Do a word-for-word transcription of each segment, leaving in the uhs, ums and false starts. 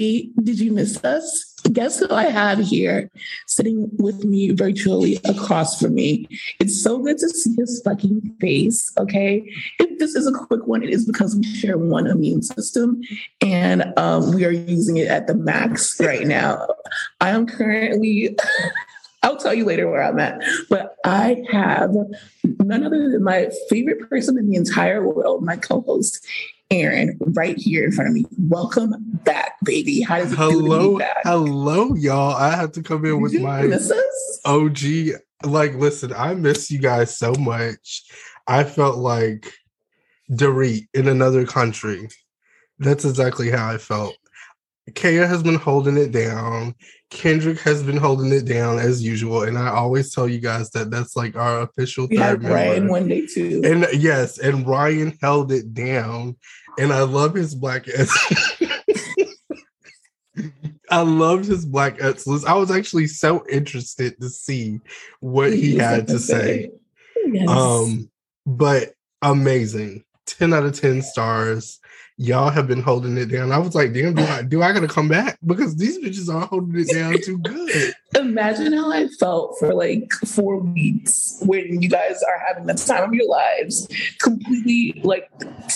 everybody. Did you miss us? Guess who I have here sitting with me virtually across from me. It's so good to see his fucking face, okay? If this is a quick one, it is because we share one immune system and um, we are using it at the max right now. I am currently... I'll tell you later where I'm at, but I have none other than my favorite person in the entire world, my co-host, Aaron, right here in front of me. Welcome back, baby. How does it hello, do to be back? Hello, y'all. I have to come in with you my O G. Like, listen, I miss you guys so much. I felt like Dorit in another country. That's exactly how I felt. Kaya has been holding it down. Kendrick has been holding it down as usual. And I always tell you guys that that's like our official we third member. Ryan one day too. And yes, and Ryan held it down. And I love his black ass. I loved his black excellence. I was actually so interested to see what he, he had to say. Yes. Um, but amazing. ten out of ten stars. Y'all have been holding it down. I was like, damn, do I do I gotta come back? Because these bitches are holding it down too good. Imagine how I felt for like four weeks when you guys are having the time of your lives, completely like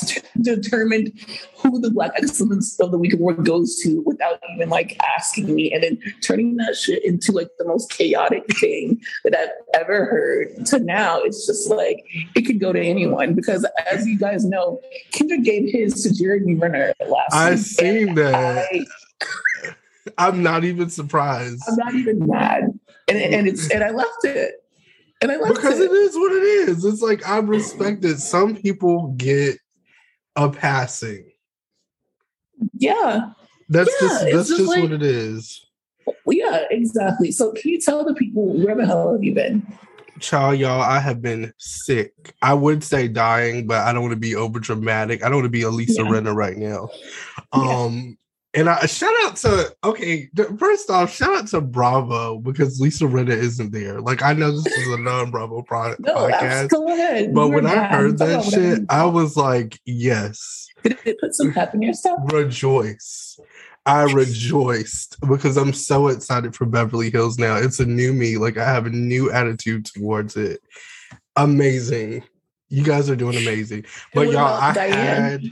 t- determined who the Black Excellence of the Week Award goes to without even like asking me, and then turning that shit into like the most chaotic thing that I've ever heard. To now, it's just like, it could go to anyone because as you guys know, Kendrick gave his to Jerry Runner last I week. Seen that. I, I'm not even surprised. I'm not even mad. And and it's and I left it. And I left because it. Because it is what it is. It's like I respect it. Some people get a passing. Yeah. That's yeah, just that's just, just like, what it is. Yeah, exactly. So can you tell the people where the hell have you been? Child, y'all, I have been sick. I would say dying, but I don't want to be over dramatic. I don't want to be a Lisa yeah. Renner right now. Um, yeah. And I shout out to, okay, first off, shout out to Bravo because Lisa Renner isn't there. Like, I know this is a non-Bravo product no, podcast, but We're when bad. I heard that oh, shit, I was like, yes. Did it put some pep in your stuff? Rejoice. I rejoiced because I'm so excited for Beverly Hills now. It's a new me. Like, I have a new attitude towards it. Amazing. You guys are doing amazing. But, y'all, I Diane? had...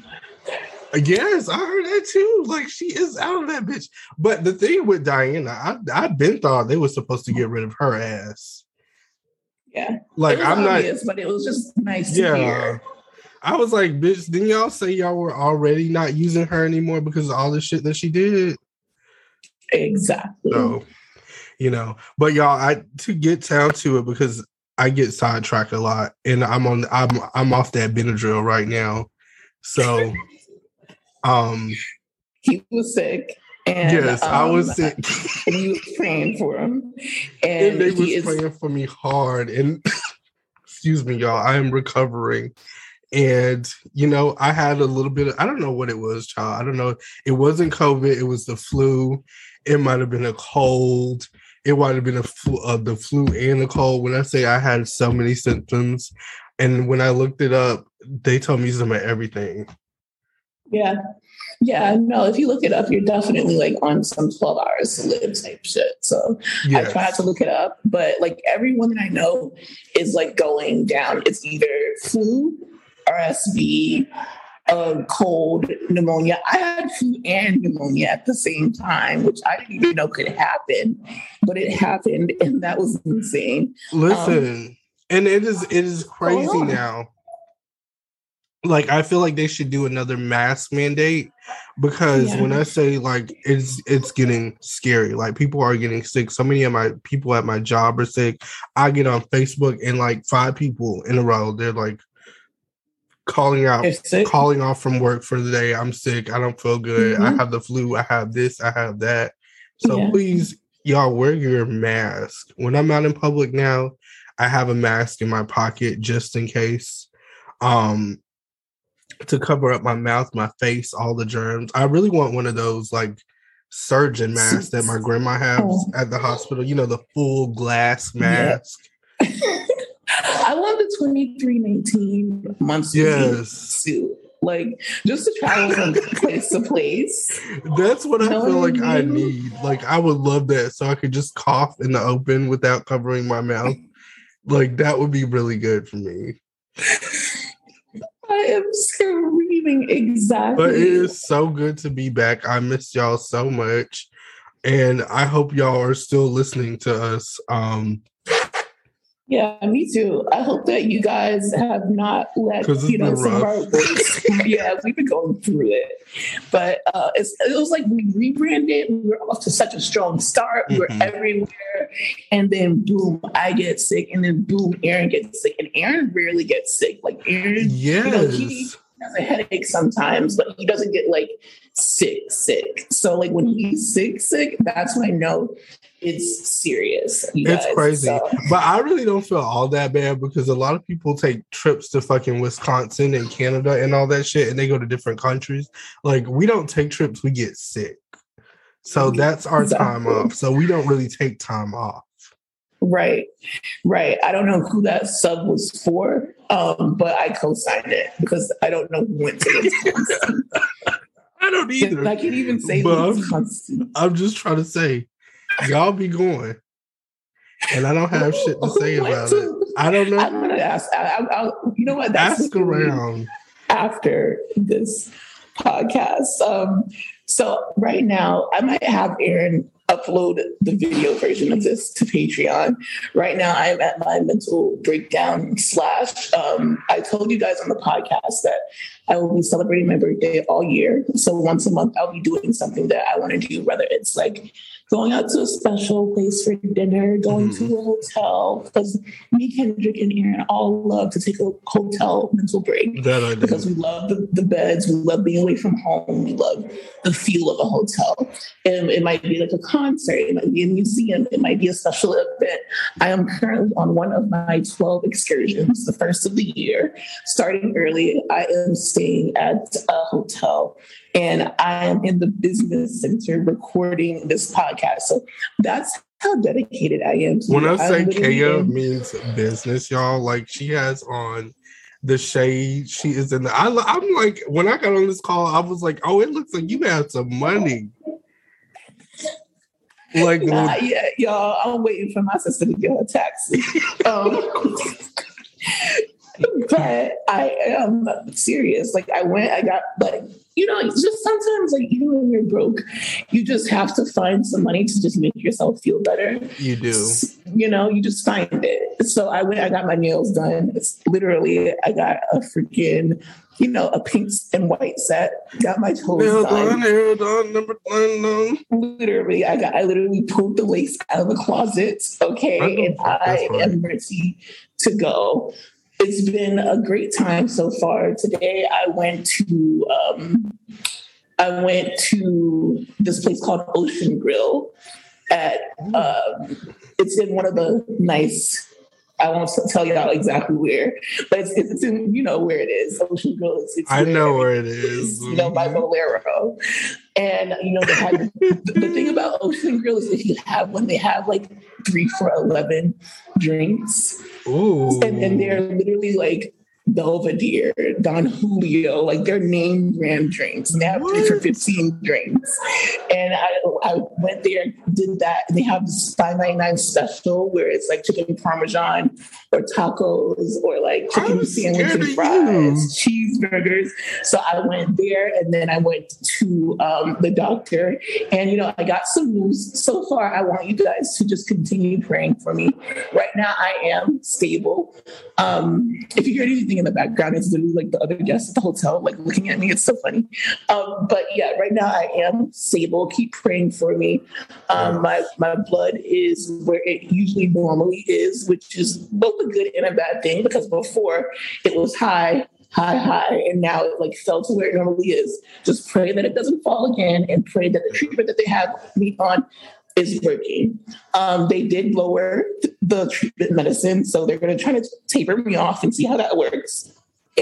Yes, I heard that, too. Like, she is out of that bitch. But the thing with Diana, I, I've been thought they were supposed to get rid of her ass. Yeah. Like, I'm obvious, not... but it was just nice yeah. to hear. I was like, bitch, didn't y'all say y'all were already not using her anymore because of all the shit that she did? Exactly. So, you know, but y'all, I to get down to it because I get sidetracked a lot and I'm on I'm I'm off that Benadryl right now. So um he was sick. And, yes, um, I was sick. He was praying for him. And, and they was is- praying for me hard. And excuse me, y'all, I am recovering. And, you know, I had a little bit of, I don't know what it was, child. I don't know. It wasn't COVID. It was the flu. It might have been a cold. It might have been a flu, uh, the flu and a cold. When I say I had so many symptoms, and when I looked it up, they told me some of everything. Yeah. Yeah. No, if you look it up, you're definitely like on some twelve hours to live type shit. So yes. I tried to look it up, but like everyone that I know is like going down. It's either flu, R S V, uh, cold, pneumonia. I had flu and pneumonia at the same time, which I didn't even know could happen, but it happened, and that was insane. Listen, um, and it is it is crazy now. Like, I feel like they should do another mask mandate because yeah. when I say like it's it's getting scary, like people are getting sick. So many of my people at my job are sick. I get on Facebook and like five people in a row, they're like. Calling out, calling off from work for the day. I'm sick. I don't feel good. Mm-hmm. I have the flu. I have this. I have that. So yeah. please, y'all, wear your mask. When I'm out in public now, I have a mask in my pocket just in case, um, to cover up my mouth, my face, all the germs. I really want one of those like surgeon masks that my grandma has oh. at the hospital. You know, the full glass mask. Yeah. I love the twenty-three nineteen months yes. suit. like just to travel from place to place. That's what I no feel like I need. Like I would love that, so I could just cough in the open without covering my mouth. Like that would be really good for me. I am screaming exactly. But it is so good to be back. I miss y'all so much. And I hope y'all are still listening to us. Um, yeah, me too. I hope that you guys have not let, you know, some of our weeks. Yeah, we've been going through it. But uh, it's, it was like we rebranded. We were off to such a strong start. We were mm-hmm. everywhere. And then, boom, I get sick. And then, boom, Aaron gets sick. And Aaron rarely gets sick. Like, Aaron, yes. you know, he... has a headache sometimes, but he doesn't get like sick sick. So like when he's sick sick, that's when I know it's serious. It's guys, crazy. So. But I really don't feel all that bad because a lot of people take trips to fucking Wisconsin and Canada and all that shit, and they go to different countries. Like we don't take trips, we get sick. So that's our exactly. time off. So we don't really take time off. Right, right. I don't know who that sub was for, um, but I co-signed it because I don't know who went to Wisconsin. I don't either. I can't even say Wisconsin. I'm, I'm just trying to say, y'all be going, and I don't have shit to say about to? it. I don't know. I'm gonna ask. I, I, I'll, you know what? That's ask around after this podcast. Um, so right now, I might have Aaron upload the video version of this to Patreon. Right now, I am at my mental breakdown slash. Um, I told you guys on the podcast that I will be celebrating my birthday all year. So once a month, I'll be doing something that I want to do, whether it's like going out to a special place for dinner, going mm. to a hotel, because me, Kendrick, and Aaron all love to take a hotel mental break. That I do. Because we love the, the beds, we love being away from home, we love the feel of a hotel. And it might be like a concert, it might be a museum, it might be a special event. I am currently on one of my twelve excursions, the first of the year. Starting early, I am staying at a hotel, and I am in the business center recording this podcast. So that's how dedicated I am. When I say Kaya means business, y'all, like she has on the shade. She is in the, I, I'm like, when I got on this call, I was like, oh, it looks like you have some money. Like, nah, when, yeah, y'all, I'm waiting for my sister to get her taxes. Um, but I am serious. Like I went, I got like, you know, it's just sometimes like even when you're broke, you just have to find some money to just make yourself feel better. You do. You know, you just find it. So I went, I got my nails done. It's literally, I got a freaking, you know, a pink and white set. Got my toes nail done. Nail done, number one. Literally, I got, I literally pulled the lace out of the closet. Okay. I and I right. am ready to go. It's been a great time so far. Today, I went to um, I went to this place called Ocean Grill. At um, it's in one of the nice. I won't tell y'all exactly where, but it's, it's in, you know where it is. Ocean Grill. It's, it's I know where it is. You know, by Bolero. And you know they had, the, the thing about Ocean Grill is if you have one, they have like three for eleven drinks. Ooh. And then they're literally like Belvedere, Don Julio, like their name brand drinks. And they have three for fifteen drinks. And I, I went there, did that, and they have this five ninety-nine special where it's like chicken parmesan or tacos or like chicken sandwiches and fries, cheeseburgers. So I went there, and then I went to um, the doctor, and you know I got some news. So far, I want you guys to just continue praying for me. Right now, I am stable. Um, if you hear anything in the background, it's literally like the other guests at the hotel like looking at me. It's so funny. Um, but yeah, right now I am stable. Keep praying for me. Um, my my blood is where it usually normally is, which is both a good and a bad thing because before it was high, high, high, and now it like fell to where it normally is. Just pray that it doesn't fall again, and pray that the treatment that they have me on is working. Um, they did lower the treatment medicine, so they're going to try to taper me off and see how that works.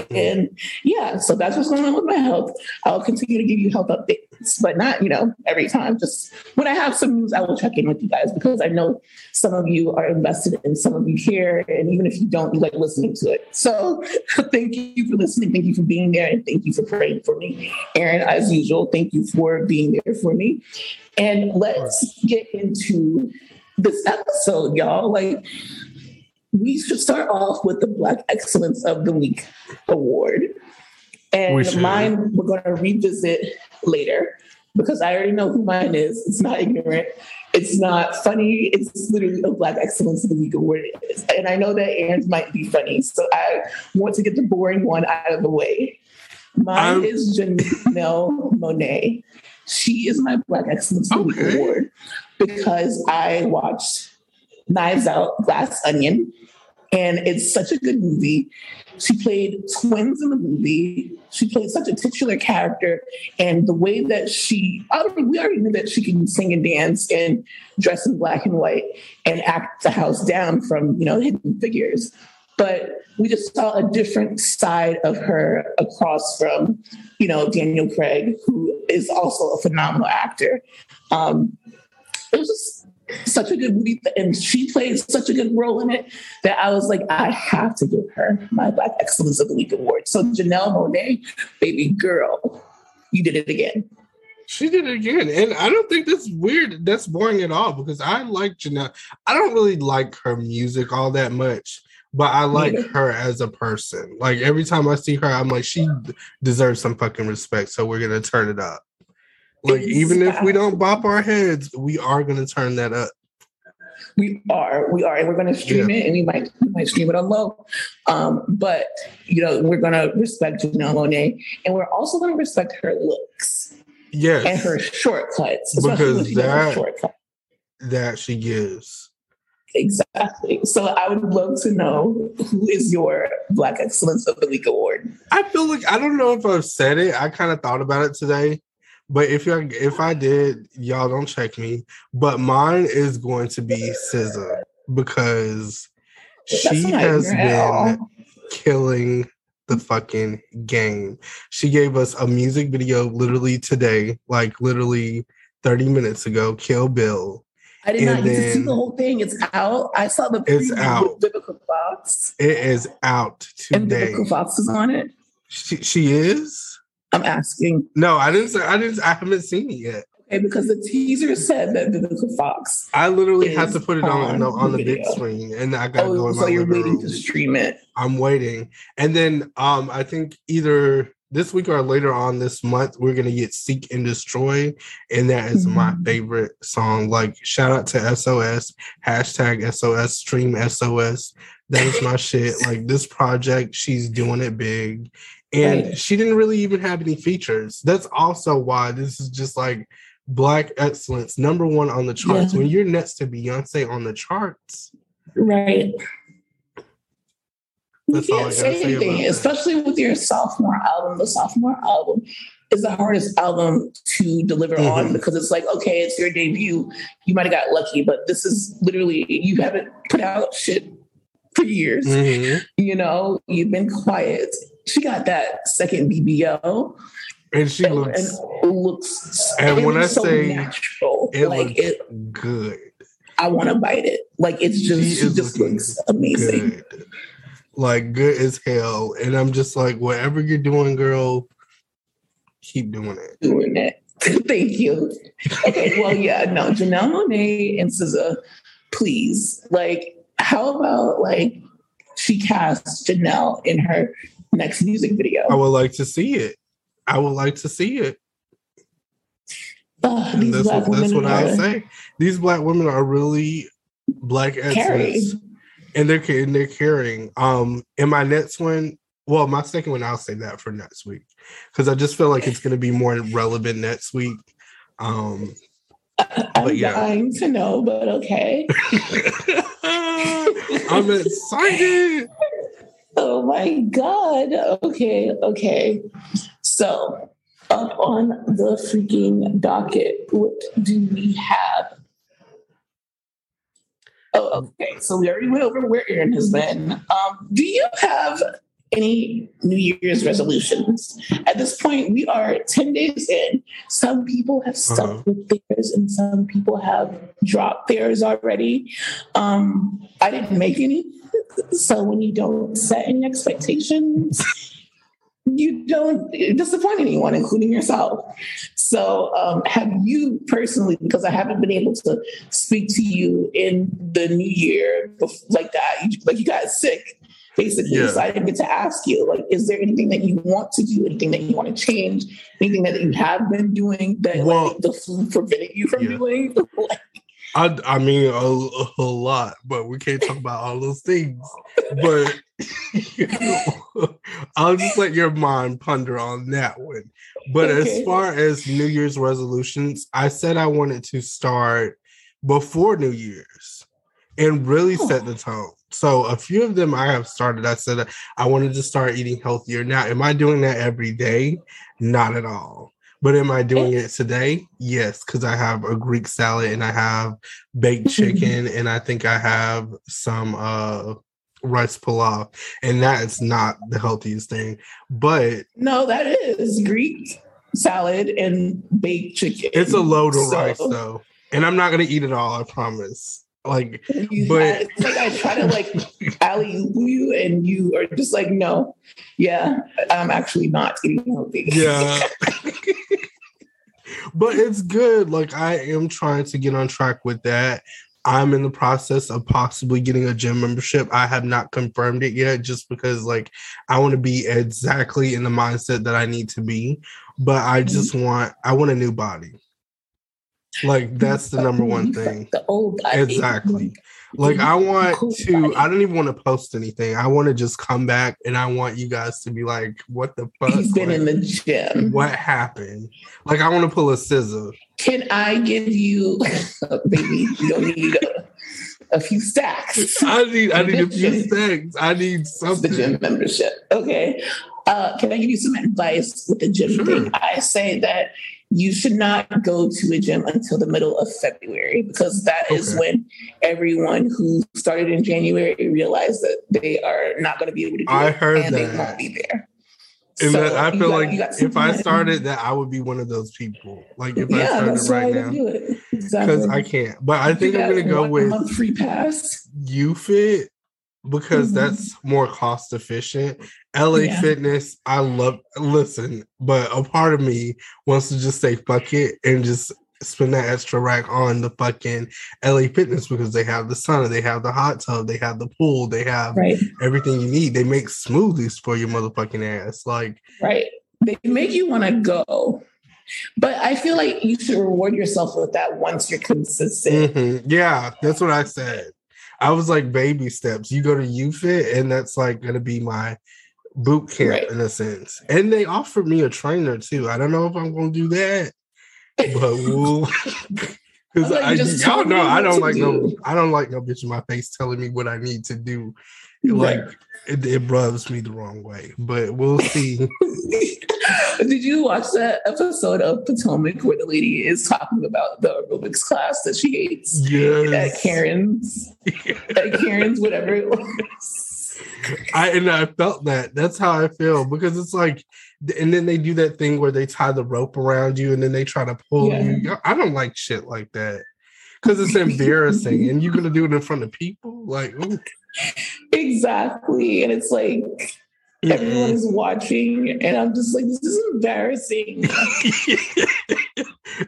And yeah, so that's what's going on with my health. I'll continue to give you health updates, but not, you know, every time. Just when I have some news, I will check in with you guys, because I know some of you are invested in, some of you care. And even if you don't, you like listening to it. So thank you for listening. Thank you for being there. And thank you for praying for me. Aaron, as usual, thank you for being there for me. And let's get into this episode, y'all. Like, we should start off with the Black Excellence of the Week Award. And we mine, we're going to revisit later, because I already know who mine is. It's not ignorant. It's not funny. It's literally a Black Excellence of the Week Award. And I know that Aaron's might be funny, so I want to get the boring one out of the way. Mine I'm... is Janelle Monae. She is my Black Excellence of the okay. Week Award, because I watched Knives Out: Glass Onion, and it's such a good movie. She played twins in the movie. She played such a titular character, and the way that she, I mean, we already knew that she can sing and dance and dress in black and white and act the house down from, you know, Hidden Figures. But we just saw a different side of her across from, you know, Daniel Craig, who is also a phenomenal actor. Um, it was just such a good movie, and she played such a good role in it that I was like, I have to give her my Black Excellence of the Week Award. So Janelle Monae, baby girl, you did it again. She did it again, and I don't think that's weird. That's boring at all, because I like Janelle. I don't really like her music all that much, but I like yeah. her as a person. Like, every time I see her, I'm like, she deserves some fucking respect. So we're gonna turn it up. Like, exactly. Even if we don't bop our heads, we are going to turn that up. We are. We are. And we're going to stream yeah. it, and we might we might stream it on low. Um, but, you know, we're going to respect Janelle Monae, and we're also going to respect her looks. Yes. And her shortcuts. Because that, shortcut. that she gives. Exactly. So I would love to know, who is your Black Excellence of the Week Award? I feel like, I don't know if I've said it. I kind of thought about it today. But if you if I did, y'all don't check me. But mine is going to be S Z A, because she has been killing the fucking game. She gave us a music video literally today, like literally thirty minutes ago, Kill Bill. I did not get to see the whole thing. It's out. I saw the preview with Vivica Fox. It is out today. And Vivica Fox is on it? She, she is? I'm asking. No, I didn't say, I didn't, I haven't seen it yet. Okay, because the teaser said that Vivica Fox. I literally had to put it on on, on the, the big screen, and I got to oh, go in so my you're waiting room. To stream it. I'm waiting. And then um, I think either this week or later on this month, we're going to get Seek and Destroy, and that is mm-hmm. my favorite song. Like, shout out to S O S, hashtag S O S, stream S O S. That is my shit. Like, this project, she's doing it big. And right. she didn't really even have any features. That's also why this is just like Black Excellence, number one on the charts. Yeah. When you're next to Beyonce on the charts. Right. That's you all can't I say anything, say especially with your sophomore album. The sophomore album is the hardest album to deliver mm-hmm. on, because it's like, okay, it's your debut. You might have got lucky, but this is literally, you haven't put out shit for years. Mm-hmm. You know, you've been quiet. She got that second B B L, and she and, looks and looks. And when I so say natural, it like looks it good, I want to bite it. Like, it's just she, she just looks amazing, good. Like, good as hell. And I'm just like, whatever you're doing, girl, keep doing it. Doing it. Thank you. Okay. Well, yeah. No, Janelle Monae and S Z A, please. Like, how about like she cast Janelle in her next music video? I would like to see it. I would like to see it. Uh, and that's what, that's what I'll say. These Black women are really Black excellence, and they're and they're caring. Um, in my next one, well, my second one, I'll say that for next week, because I just feel like it's going to be more relevant next week. Um, I, I'm but yeah. dying to know, but okay. I'm excited. Oh my God. Okay, okay. So, up on the freaking docket, what do we have? Oh, okay. So, we already went over where Aaron has been. Um, do you have any New Year's resolutions. At this point, we are ten days in. Some people have stuck uh-huh. with theirs and some people have dropped theirs already. Um, I didn't make any. So when you don't set any expectations, you don't disappoint anyone, including yourself. So um, have you personally, because I haven't been able to speak to you in the new year before, like that, like you got sick, basically. Yeah. So I didn't get to ask you, like, is there anything that you want to do, anything that you want to change, anything that you have been doing that well, like, the flu prevented you from yeah. doing? Like, I, I mean, a, a lot, but we can't talk about all those things. But you know, I'll just let your mind ponder on that one. But okay. as far as New Year's resolutions, I said I wanted to start before New Year's and really oh. set the tone. So a few of them I have started. I said I wanted to start eating healthier. Now, am I doing that every day? Not at all. But am I doing it today? Yes, because I have a Greek salad and I have baked chicken and I think I have some uh, rice pilaf. And that is not the healthiest thing. But no, that is Greek salad and baked chicken. It's a load of so. rice, though. And I'm not going to eat it all, I promise. Like, you but had, like I try to like alley you, and you are just like, no, yeah, I'm actually not eating healthy. Yeah, but it's good. Like I am trying to get on track with that. I'm in the process of possibly getting a gym membership. I have not confirmed it yet, just because like I want to be exactly in the mindset that I need to be. But I just mm-hmm. want I want a new body. Like that's the number one thing. The old body. Exactly. Like I want to, I don't even want to post anything. I want to just come back and I want you guys to be like, what the fuck? He's been like, in the gym. What happened? Like I want to pull a S Z A. Can I give you baby, you don't need a, a few stacks. I need I need a few stacks. I need something. It's the gym membership. Okay. Uh, can I give you some advice with the gym sure. thing? I say that you should not go to a gym until the middle of February, because that okay. is when everyone who started in January realized that they are not going to be able to do I it heard and that. They won't be there. And so I feel got, like if I started that, I would be one of those people. Like if yeah, I started right now, because exactly. I can't. But I think you I'm going to go with free pass. You fit. Because mm-hmm. that's more cost efficient. L A yeah. Fitness, I love, listen, but a part of me wants to just say fuck it and just spend that extra rack on the fucking L A Fitness, because they have the sauna, they have the hot tub, they have the pool, they have right. everything you need. They make smoothies for your motherfucking ass. Like, right. They make you want to go. But I feel like you should reward yourself with that once you're consistent. Mm-hmm. Yeah, that's what I said. I was like, baby steps. You go to U Fit, and that's like going to be my boot camp right. in a sense. And they offered me a trainer too. I don't know if I'm going to do that, but we'll. Because like, I y'all know I don't like do. no I don't like no bitch in my face telling me what I need to do. Like right. it, it rubs me the wrong way. But we'll see. Did you watch that episode of Potomac where the lady is talking about the aerobics class that she hates? Yes. At Karen's. Yes. At Karen's, whatever it was. I and I felt that. That's how I feel, because it's like, and then they do that thing where they tie the rope around you and then they try to pull yeah. you. I don't like shit like that, because it's embarrassing and you're going to do it in front of people? Like, ooh. Exactly. And it's like, mm-hmm. everyone is watching, and I'm just like, this is embarrassing.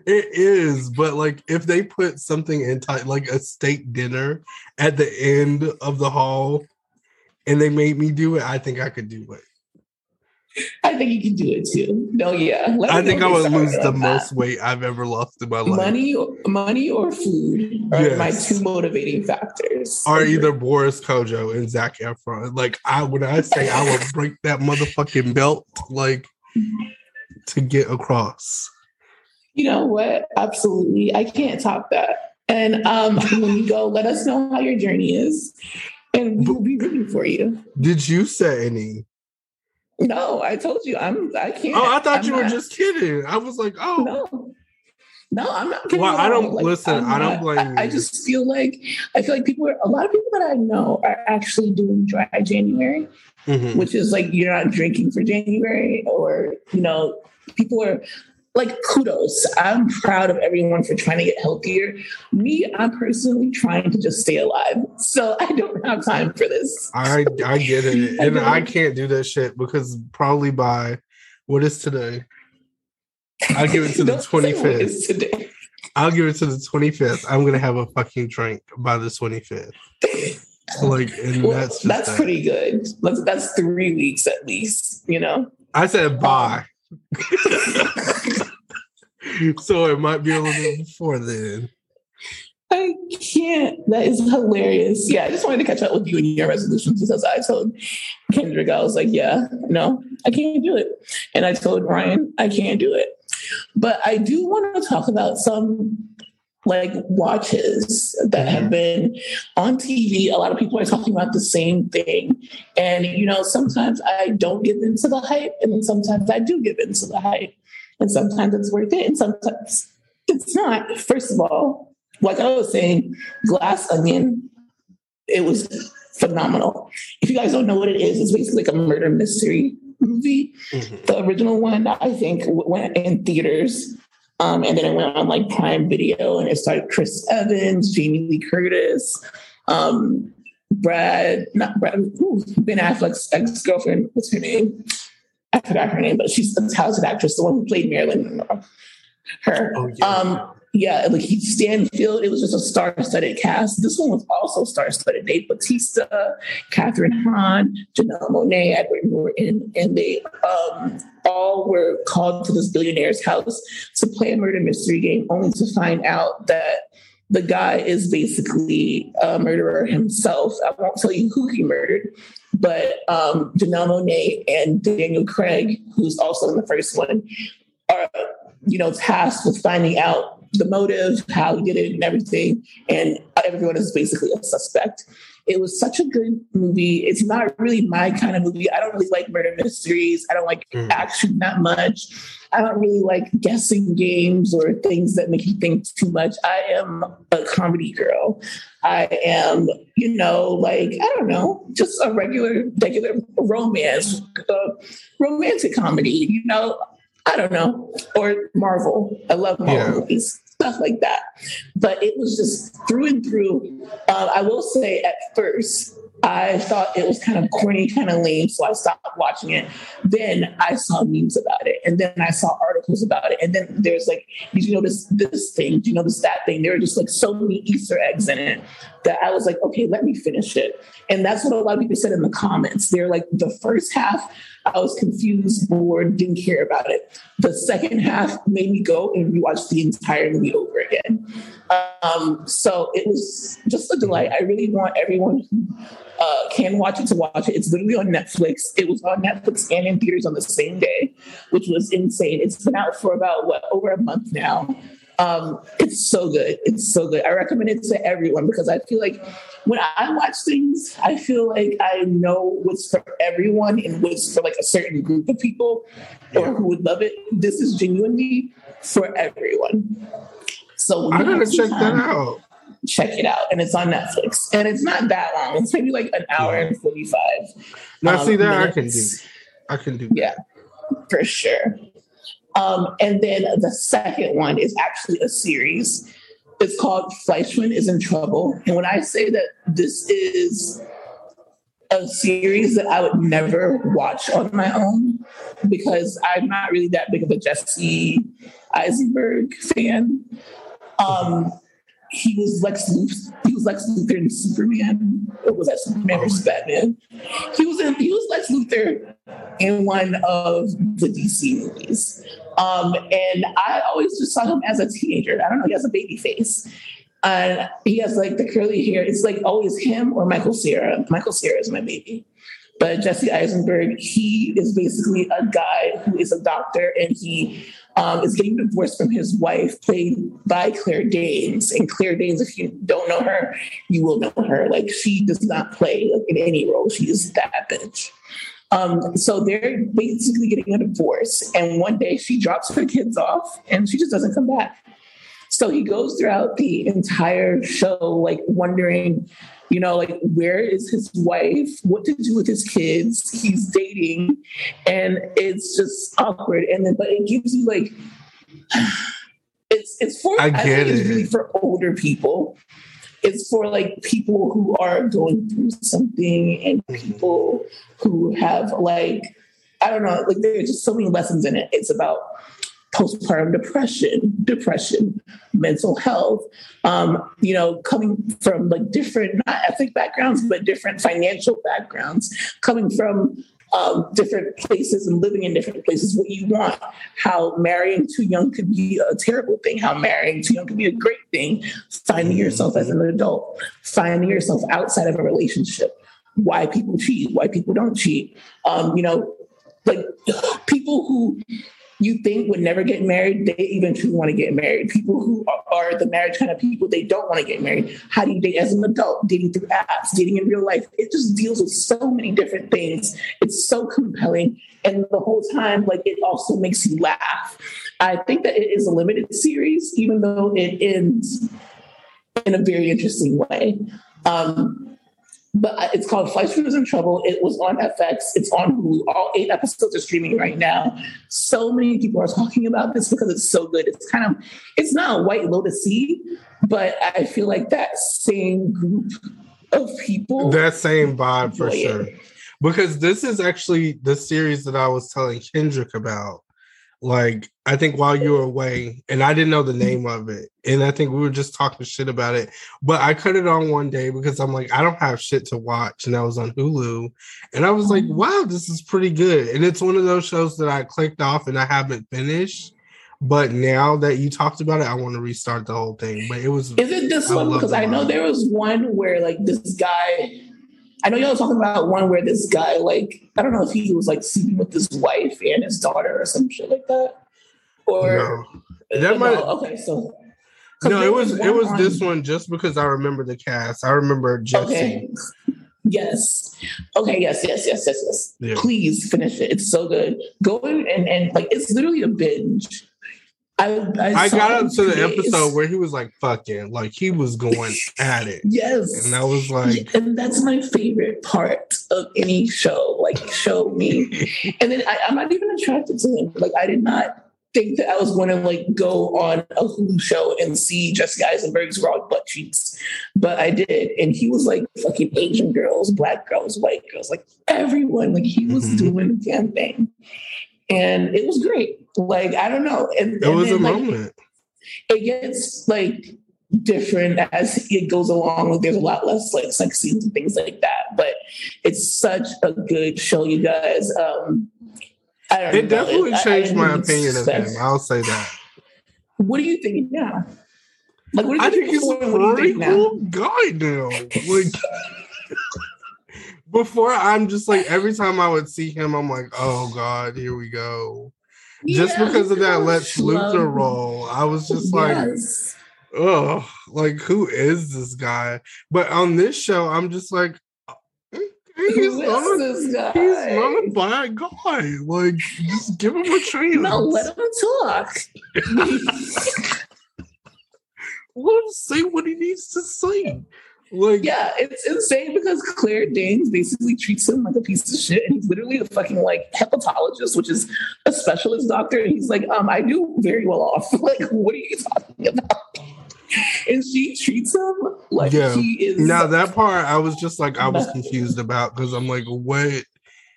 It is, but like, if they put something in, t- like a steak dinner at the end of the hall, and they made me do it, I think I could do it. I think you can do it too. No, yeah. Let I think I would lose the most that. weight I've ever lost in my life. Money, money, or food are yes. my two motivating factors. Are either Boris Kojo and Zac Efron. Like, I when I say I would break that motherfucking belt, like, to get across. You know what? Absolutely, I can't top that. And um, when you go, let us know how your journey is, and we'll be rooting for you. Did you set any? No, I told you I'm. I can't. Oh, I thought I'm you not. were just kidding. I was like, oh. No. No, I'm not kidding. Well, I don't like, listen. I'm I don't not, blame you. I, I just feel like I feel like people, are, a lot of people that I know are actually doing dry January, mm-hmm. which is like, you're not drinking for January, or, you know, people are like, kudos. I'm proud of everyone for trying to get healthier. Me, I'm personally trying to just stay alive. So I don't have time for this. I, I get it. And I, I can't do that shit because probably by, what is today? I'll give it to the twenty-fifth. Today. I'll give it to the twenty-fifth. I'm going to have a fucking drink by the twenty-fifth. Like, and well, that's just that's that. Pretty good. That's, that's three weeks at least, you know? I said bye. So it might be a little bit before then. I can't. That is hilarious. Yeah, I just wanted to catch up with you and your resolutions because I told Kendrick, I was like, yeah, no, I can't do it. And I told Ryan, I can't do it. But I do want to talk about some like watches that have been on T V. A lot of people are talking about the same thing. And, you know, sometimes I don't give into the hype, and then sometimes I do give into the hype. And sometimes it's worth it, and sometimes it's not. First of all, like I was saying, Glass Onion, it was phenomenal. If you guys don't know what it is, it's basically like a murder mystery movie. Mm-hmm. The original one, I think, went in theaters. Um, and then it went on like Prime Video, and it started Chris Evans, Jamie Lee Curtis, um, Brad, not Brad, ooh, Ben Affleck's ex-girlfriend. What's her name? I forgot her name, but she's the talented actress, the one who played Marilyn Monroe. Her. Oh, yeah. Um, yeah, like Heath Stanfield. It was just a star-studded cast. This one was also star-studded. Nate Bautista, Catherine Hahn, Janelle Monae, Edward Norton, and they um, all were called to this billionaire's house to play a murder mystery game, only to find out that the guy is basically a murderer himself. I won't tell you who he murdered, but um, Janelle Monae and Daniel Craig, who's also in the first one, are, you know, tasked with finding out the motive, how he did it, and everything. And everyone is basically a suspect. It was such a good movie. It's not really my kind of movie. I don't really like murder mysteries. I don't like mm. action that much. I don't really like guessing games or things that make you think too much. I am a comedy girl. I am, you know, like, I don't know, just a regular, regular romance, uh, romantic comedy, you know, I don't know, or Marvel. I love Marvel yeah. movies. Stuff like that. But it was just through and through. Uh, I will say at first, I thought it was kind of corny, kind of lame, so I stopped watching it. Then I saw memes about it, and then I saw articles about it, and then there's like, did you notice this thing? Did you notice that thing? There were just like so many Easter eggs in it that I was like, okay, let me finish it. And that's what a lot of people said in the comments. They're like, the first half, I was confused, bored, didn't care about it. The second half made me go and rewatch the entire movie over again. Um, so it was just a delight. I really want everyone who uh, can watch it to watch it. It's literally on Netflix. It was on Netflix and in theaters on the same day, which was insane. It's been out for about, what, over a month now. Um, it's so good. It's so good. I recommend it to everyone because I feel like when I watch things, I feel like I know what's for everyone and what's for like a certain group of people yeah. or who would love it. This is genuinely for everyone. So I gotta check time, that out. Check it out. And it's on Netflix. And it's not that long. It's maybe like an hour yeah. and forty-five. Now um, see that minutes. I can do. I can do. Yeah, for sure. Um, and then the second one is actually a series. It's called Fleishman is in Trouble. And when I say that this is a series that I would never watch on my own because I'm not really that big of a Jesse Eisenberg fan. Um, he was Lex Luthor. He was Lex Luthor in Superman. Or was that Superman or Batman? He was in, he was Lex Luthor in one of the D C movies. Um, and I always just saw him as a teenager. I don't know. He has a baby face. And he has like the curly hair. It's like always him or Michael Cera. Michael Cera is my baby. But Jesse Eisenberg, he is basically a guy who is a doctor, and he um, is getting divorced from his wife, played by Claire Danes. And Claire Danes, if you don't know her, you will know her. Like, she does not play like, in any role. She is that bitch. Um, so they're basically getting a divorce. And one day she drops her kids off and she just doesn't come back. So he goes throughout the entire show, like wondering, You know, like, where is his wife? What to do with his kids? He's dating, and it's just awkward. And then, but it gives you like, it's it's for I, I think it. it's really for older people. It's for like people who are going through something and people who have like, I don't know, like there are just so many lessons in it. It's about postpartum depression, depression, mental health, um, you know, coming from like different, not ethnic backgrounds, but different financial backgrounds, coming from um, different places and living in different places, what you want, how marrying too young could be a terrible thing, how marrying too young could be a great thing, finding yourself as an adult, finding yourself outside of a relationship, why people cheat, why people don't cheat, um, you know, like people who you think would never get married, they eventually want to get married. People who are, are the marriage kind of people, they don't want to get married. How do you date as an adult? Dating through apps, dating in real life. It just deals with so many different things. It's so compelling. And the whole time, like, it also makes you laugh. I think that it is a limited series, even though it ends in a very interesting way. Um, But it's called Fleishman is in Trouble. It was on F X. It's on Hulu. All eight episodes are streaming right now. So many people are talking about this because it's so good. It's kind of, it's not a White Lotus seed, but I feel like that same group of people. That same vibe for sure. It. Because this is actually the series that I was telling Kendrick about. Like, I think while you were away, and I didn't know the name of it, and I think we were just talking shit about it, but I cut it on one day because I'm like, I don't have shit to watch, and I was on Hulu, and I was like, wow, this is pretty good, and it's one of those shows that I clicked off and I haven't finished, but now that you talked about it, I want to restart the whole thing, but it was... Is it this I one? Because I know there was one where, like, this guy... I know y'all were talking about one where this guy, like, I don't know if he was, like, sleeping with his wife and his daughter or some shit like that. Or... No. That might... No, okay, so... No, it was it was on... this one just because I remember the cast. I remember Jesse. Okay. Yes. Okay, yes, yes, yes, yes, yes. Yeah. Please finish it. It's so good. Go in and, and like, it's literally a binge. I, I, I got up to the days. episode where he was like fucking, like he was going at it. Yes. And I was like... And that's my favorite part of any show. Like, show me. And then I, I'm not even attracted to him. Like, I did not think that I was going to like go on a Hulu show and see Jesse Eisenberg's raw butt cheeks. But I did. And he was like fucking Asian girls, black girls, white girls, like everyone. Like he was mm-hmm. doing the damn thing. And it was great. Like, I don't know. And, it and was then, a like, moment. It gets, like, different as it goes along. Like, there's a lot less, like, sex scenes and things like that. But it's such a good show, you guys. Um, I don't it know. Definitely it, changed I, I my opinion expect. of him. I'll say that. What do you think now? Like, what do you I think, think he's a pretty cool guy now. Like... Before, I'm just like, every time I would see him, I'm like, oh, God, here we go. Yeah, just because of that Lex Luthor role, I was just yes. like, oh, like, who is this guy? But on this show, I'm just like, he's not, he's not a bad guy. Like, just give him a chance. No, let him talk. Let him say what he needs to say. Like, yeah, it's insane because Claire Danes basically treats him like a piece of shit, and he's literally a fucking like hepatologist, which is a specialist doctor, and he's like, um, I do very well off. Like, what are you talking about? And she treats him like yeah. he is. Now that part, I was just like, I was confused about because I'm like, what?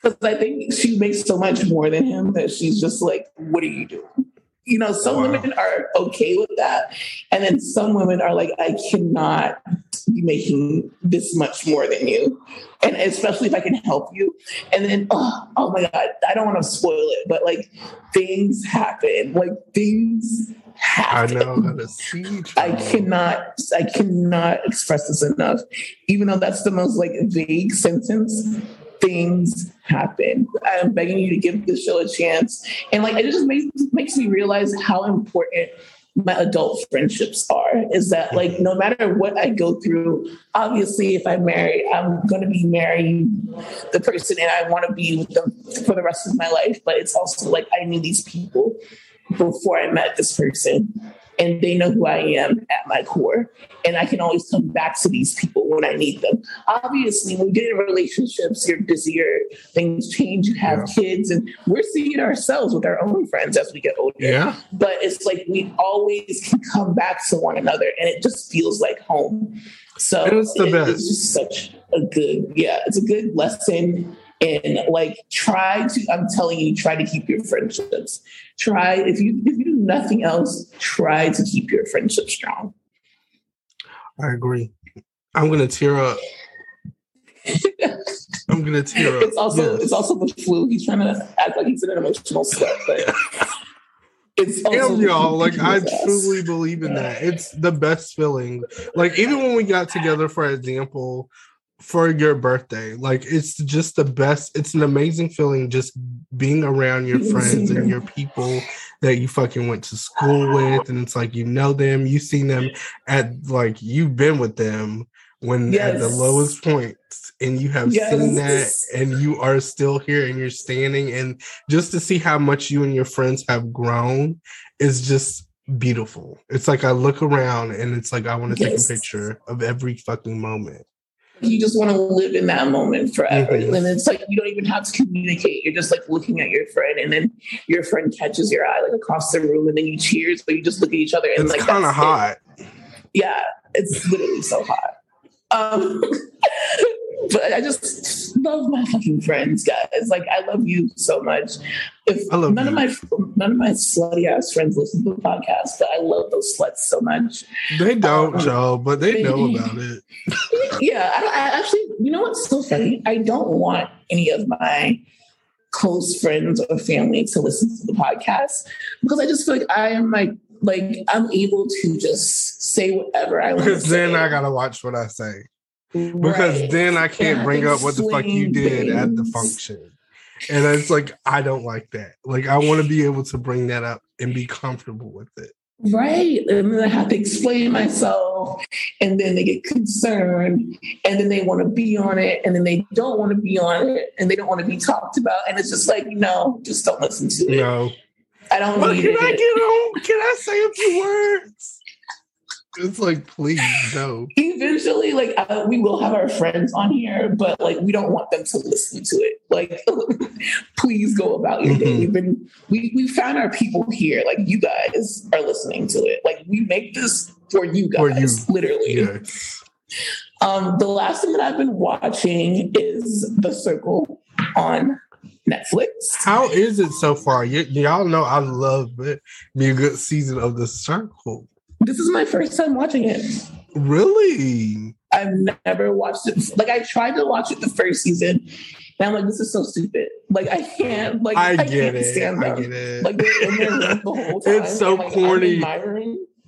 Because I think she makes so much more than him that she's just like, what are you doing? You know, some wow. women are okay with that. And then some women are like, I cannot be making this much more than you. And especially if I can help you. And then, oh, oh my God, I don't want to spoil it, but like things happen. Like things happen. I know how to see you. I cannot, I cannot express this enough. Even though that's the most like vague sentence, things happen. I'm begging you to give this show a chance. And like, it just makes, makes me realize how important my adult friendships are, is that like, no matter what I go through, obviously if I marry, I'm going to be marrying the person and I want to be with them for the rest of my life. But it's also like, I knew these people before I met this person. and they know who I am at my core. And I can always come back to these people when I need them. Obviously, when you get in relationships, you're busier, things change, you have yeah. kids, and we're seeing ourselves with our own friends as we get older. Yeah. But it's like we always can come back to one another, and it just feels like home. So it was the it, best. It's just such a good, yeah, it's a good lesson. And like, try to, I'm telling you, try to keep your friendships. Try, if you, if you do nothing else, try to keep your friendship strong. I agree. I'm going to tear up. I'm going to tear up. It's also, yes. it's also the flu. He's trying to act like he's in an emotional sweat, but it's damn y'all. Like, I ass. truly believe in that. It's the best feeling. Like, even when we got together, for example, for your birthday, like, it's just the best. It's an amazing feeling just being around your friends and your people that you fucking went to school with, and it's like, you know them, you've seen them at, like, you've been with them when yes. at the lowest points, and you have yes. seen that, and you are still here, and you're standing, and just to see how much you and your friends have grown is just beautiful. It's like, I look around and it's like, I want to yes. take a picture of every fucking moment. You just want to live in that moment forever. Mm-hmm. And it's like, you don't even have to communicate. You're just like looking at your friend, and then your friend catches your eye like across the room, and then you cheers, but you just look at each other. And it's like, kind of hot. It. Yeah, it's literally so hot. Um, but I just love my fucking friends, guys. Like, I love you so much. If I love none you. of my none of my slutty ass friends listen to the podcast, but I love those sluts so much. They don't, um, y'all, but they, they know about it. Yeah, I, I actually, you know what's so funny? I don't want any of my close friends or family to listen to the podcast, because I just feel like I am my. Like, I'm able to just say whatever I want to say. Because then I got to watch what I say. Right. Because then I can't yeah, bring up what the fuck you did things. at the function. And it's like, I don't like that. Like, I want to be able to bring that up and be comfortable with it. Right. And then I have to explain myself. And then they get concerned. And then they want to be on it. And then they don't want to be on it. And they don't want to be talked about. And it's just like, no, just don't listen to it. No. I don't well, need can it. I get on? Can I say a few words? It's like, please, no. Eventually, like, I, we will have our friends on here, but, like, we don't want them to listen to it. Like, please go about your mm-hmm. day. We've been, we, we found our people here. Like, you guys are listening to it. Like, we make this for you guys, for you. literally. Yes. Um, the last thing that I've been watching is The Circle on Netflix. How is it so far? Y- y'all know I love it. Be a good season of The Circle. This is my first time watching it. Really? I've never watched it. Like, I tried to watch it the first season, and I'm like, this is so stupid. Like, I can't. Like, I, I get can't it. Stand I them. get it. Like, they're in there the whole time. It's so like, corny.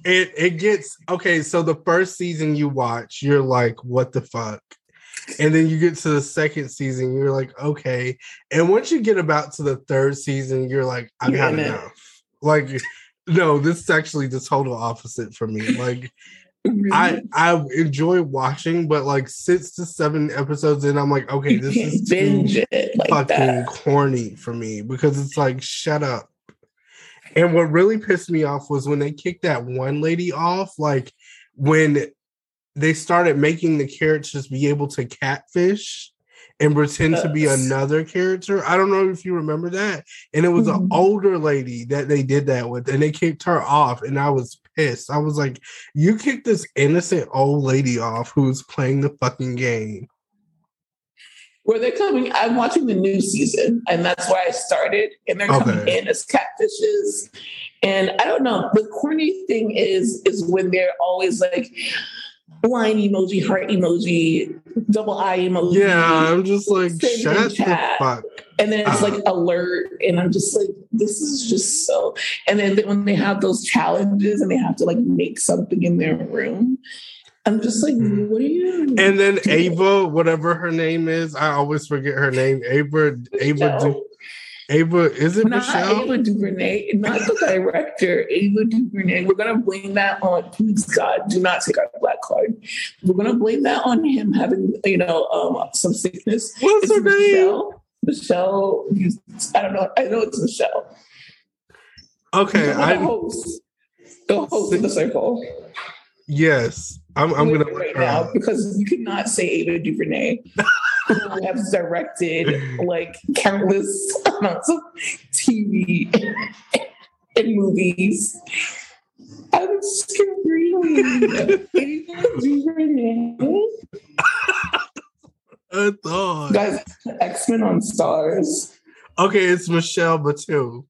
It it gets okay. So the first season you watch, you're like, what the fuck? And then you get to the second season, you're like, okay. And once you get about to the third season, you're like, I've had enough. Like, no, this is actually the total opposite for me. Like, really? I I enjoy watching, but like six to seven episodes in, I'm like, okay, you this is too it like fucking that. corny for me, because it's like, shut up. And what really pissed me off was when they kicked that one lady off, like when they started making the characters be able to catfish and pretend yes. to be another character. I don't know if you remember that. And it was mm-hmm. an older lady that they did that with, and they kicked her off. And I was pissed. I was like, you kicked this innocent old lady off who's playing the fucking game. Where they're coming, I'm watching the new season, and that's where I started. And they're okay. coming in as catfishes. And I don't know. The corny thing is, is when they're always like, line emoji, heart emoji, double eye emoji. Yeah, I'm just like, shut the fuck. And then it's uh, like alert, and I'm just like, this is just so. And then when they have those challenges and they have to like make something in their room, I'm just like, what are you doing? And then Ava, whatever her name is, I always forget her name. Ava, Ava, du- Ava, is it not Michelle? Ava DuVernay, not the director, Ava DuVernay. We're going to blame that on, please God, do not take our black card. We're going to blame that on him having, you know, um, some sickness. What's it's her Michelle, name? Michelle, I don't know. I know it's Michelle. Okay. I, host. Go host in The Circle. Yes, I'm, I'm going to right now because you cannot say Ava DuVernay, who has directed like countless amounts of T V and movies. I'm scared really. Ava DuVernay. I thought. Guys, X-Men on Stars. Okay, it's Michelle Buteau.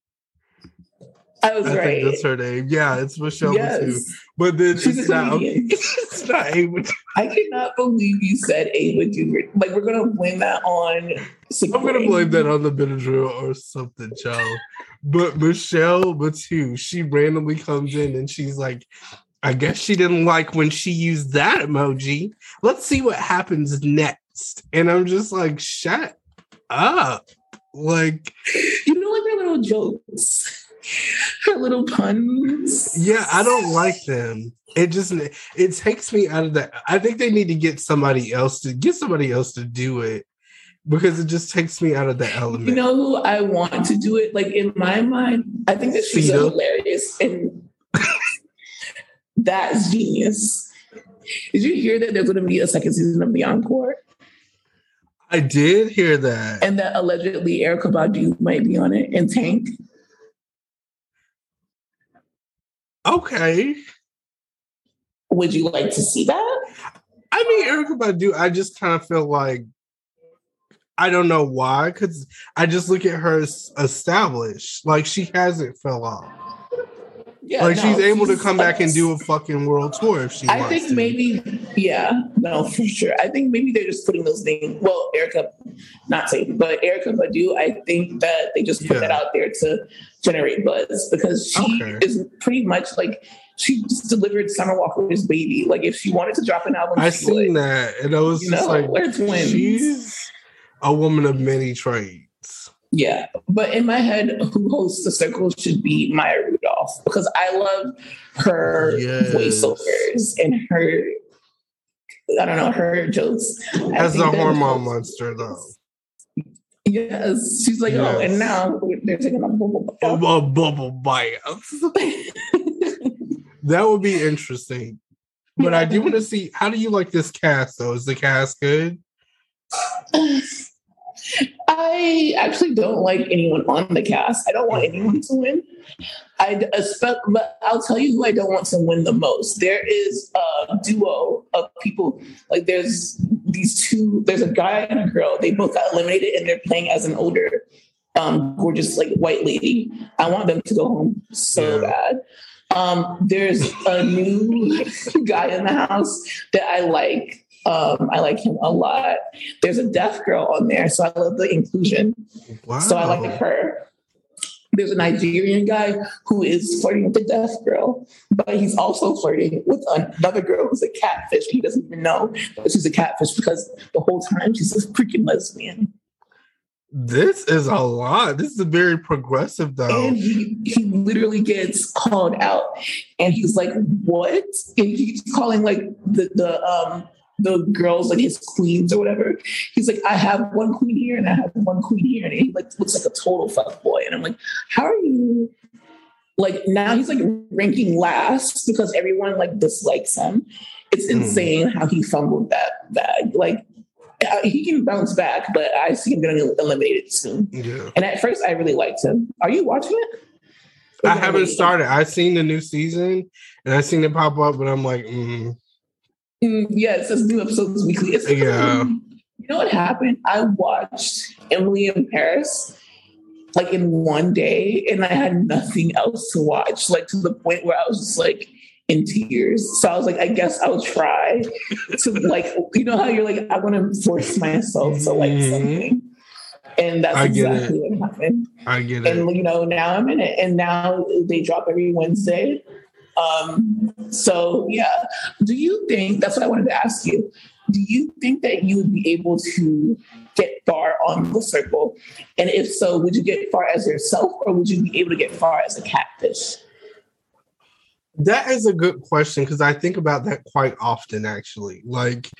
I was I right. Think that's her name. Yeah, it's Michelle yes. Buteau. But then she's it's not, it's not Ava. I cannot believe you said Ava DuVernay. Like, we're going to blame that on... I'm going to blame that on the Benadryl or something, child. But Michelle Buteau, she randomly comes in and she's like, I guess she didn't like when she used that emoji. Let's see what happens next. And I'm just like, shut up. Like, you know, like her little jokes, her little puns. Yeah, I don't like them. It just, it takes me out of that. I think they need to get somebody else to get somebody else to do it because it just takes me out of the element. You know who I want to do it? Like, in my mind, I think that she's so hilarious and that's genius. Did you hear that there's going to be a second season of The Encore? I did hear that. And that allegedly Erykah Badu might be on it and Tank. Okay. Would you like to see that? I mean, Erykah Badu, I just kind of feel like, I don't know why, because I just look at her as established. Like, she hasn't fell off. Yeah, like, no, she's able she's to come like, back and do a fucking world tour if she I wants to. I think maybe, yeah, no, for sure. I think maybe they're just putting those names, well, Erykah, not saying, but Erykah Badu, I think that they just put yeah. that out there to generate buzz because she okay. is pretty much like, she just delivered Summer Walker's baby. Like, if she wanted to drop an album, I she seen would. That, and I was you just know, like, we're twins. She's a woman of many trades. Yeah, but in my head, who hosts The Circle should be Maya Rudolph because I love her yes. voiceovers and her, I don't know, her jokes. As a hormone monster, though. Yes, she's like, yes. oh, and now they're taking a bubble bath. A bubble bath. That would be interesting. But I do want to see, how do you like this cast, though? Is the cast good? I actually don't like anyone on the cast. I don't want anyone to win. I expect, but I'll tell you who I don't want to win the most. There is a duo of people. Like there's these two. There's a guy and a girl. They both got eliminated, and they're playing as an older, um, gorgeous like white lady. I want them to go home so yeah. bad. Um, there's a new guy in the house that I like. Um, I like him a lot. There's a deaf girl on there, so I love the inclusion. Wow. So I like her. There's a Nigerian guy who is flirting with the deaf girl, but he's also flirting with another girl who's a catfish. He doesn't even know that she's a catfish because the whole time she's a freaking lesbian. This is a lot. This is very progressive, though. And he, he literally gets called out, and he's like, "What?" And he's calling like the the um. the girls, like his queens or whatever. He's like, I have one queen here and I have one queen here. And he like looks like a total fuckboy. And I'm like, how are you? Like now he's like ranking last because everyone like dislikes him. It's insane mm. how he fumbled that bag. Like he can bounce back, but I see him getting eliminated soon. Yeah. And at first I really liked him. Are you watching it? I haven't started. I've seen the new season and I've seen it pop up, but I'm like, mm. Mm, yeah, it says new episodes weekly. It's yeah. You know what happened? I watched Emily in Paris like in one day and I had nothing else to watch, like to the point where I was just like in tears. So I was like, I guess I'll try to like, you know how you're like, I want to force myself to like mm-hmm. something. And that's exactly it. What happened. I get it. And you know, now I'm in it. And now they drop every Wednesday. Um, so yeah, do you think, that's what I wanted to ask you. Do you think that you would be able to get far on The Circle? And if so, would you get far as yourself or would you be able to get far as a catfish? That is a good question. Cause I think about that quite often actually. Like,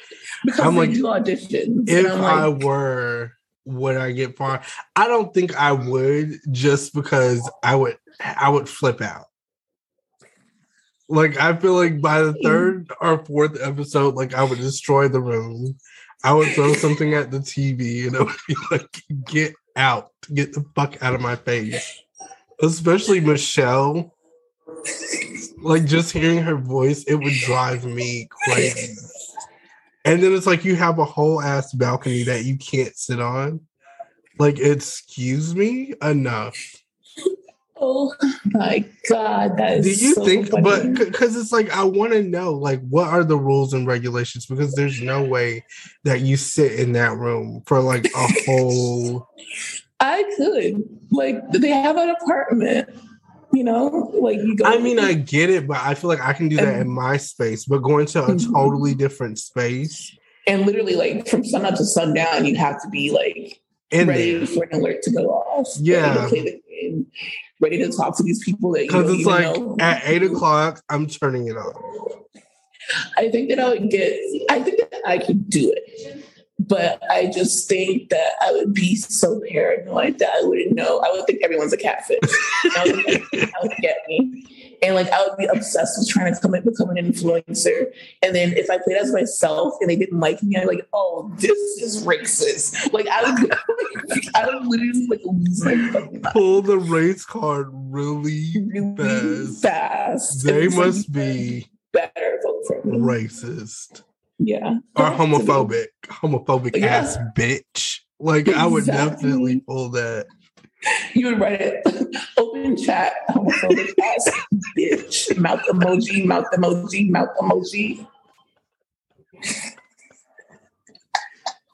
because I'm like, do auditions, if like, I were, would I get far? I don't think I would just because I would, I would flip out. Like, I feel like by the third or fourth episode, like, I would destroy the room. I would throw something at the T V and I would be like, get out. Get the fuck out of my face. Especially Michelle. Like, just hearing her voice, it would drive me crazy. And then it's like you have a whole ass balcony that you can't sit on. Like, excuse me? Enough. Oh my God, that is Do you so think, funny. But because it's like, I want to know, like, what are the rules and regulations? Because there's no way that you sit in that room for like a whole. I could. Like, they have an apartment, you know? Like, you go. I mean, I get it, but I feel like I can do that and, in my space, but going to a mm-hmm. totally different space. And literally, like, from sunup to sundown, you have to be like in ready there. For an alert to go off. Yeah. Play the game. Ready to talk to these people that you don't even like, know. Because it's like, at eight o'clock, I'm turning it off. I think that I would get... I think that I could do it. But I just think that I would be so paranoid that I wouldn't know. I would think everyone's a catfish. I would, I would get me. And, like, I would be obsessed with trying to come in, become an influencer. And then if I played as myself and they didn't like me, I'd be like, oh, this is racist. Like, I would like, I would literally, like, lose my fucking mind. Pull the race card really, really fast. fast. They must be better vote for me. Racist. Yeah. Or homophobic. Homophobic yeah. ass bitch. Like, exactly. I would definitely pull that. You would write it open chat, homophobic ass bitch. Mouth emoji, mouth emoji, mouth emoji.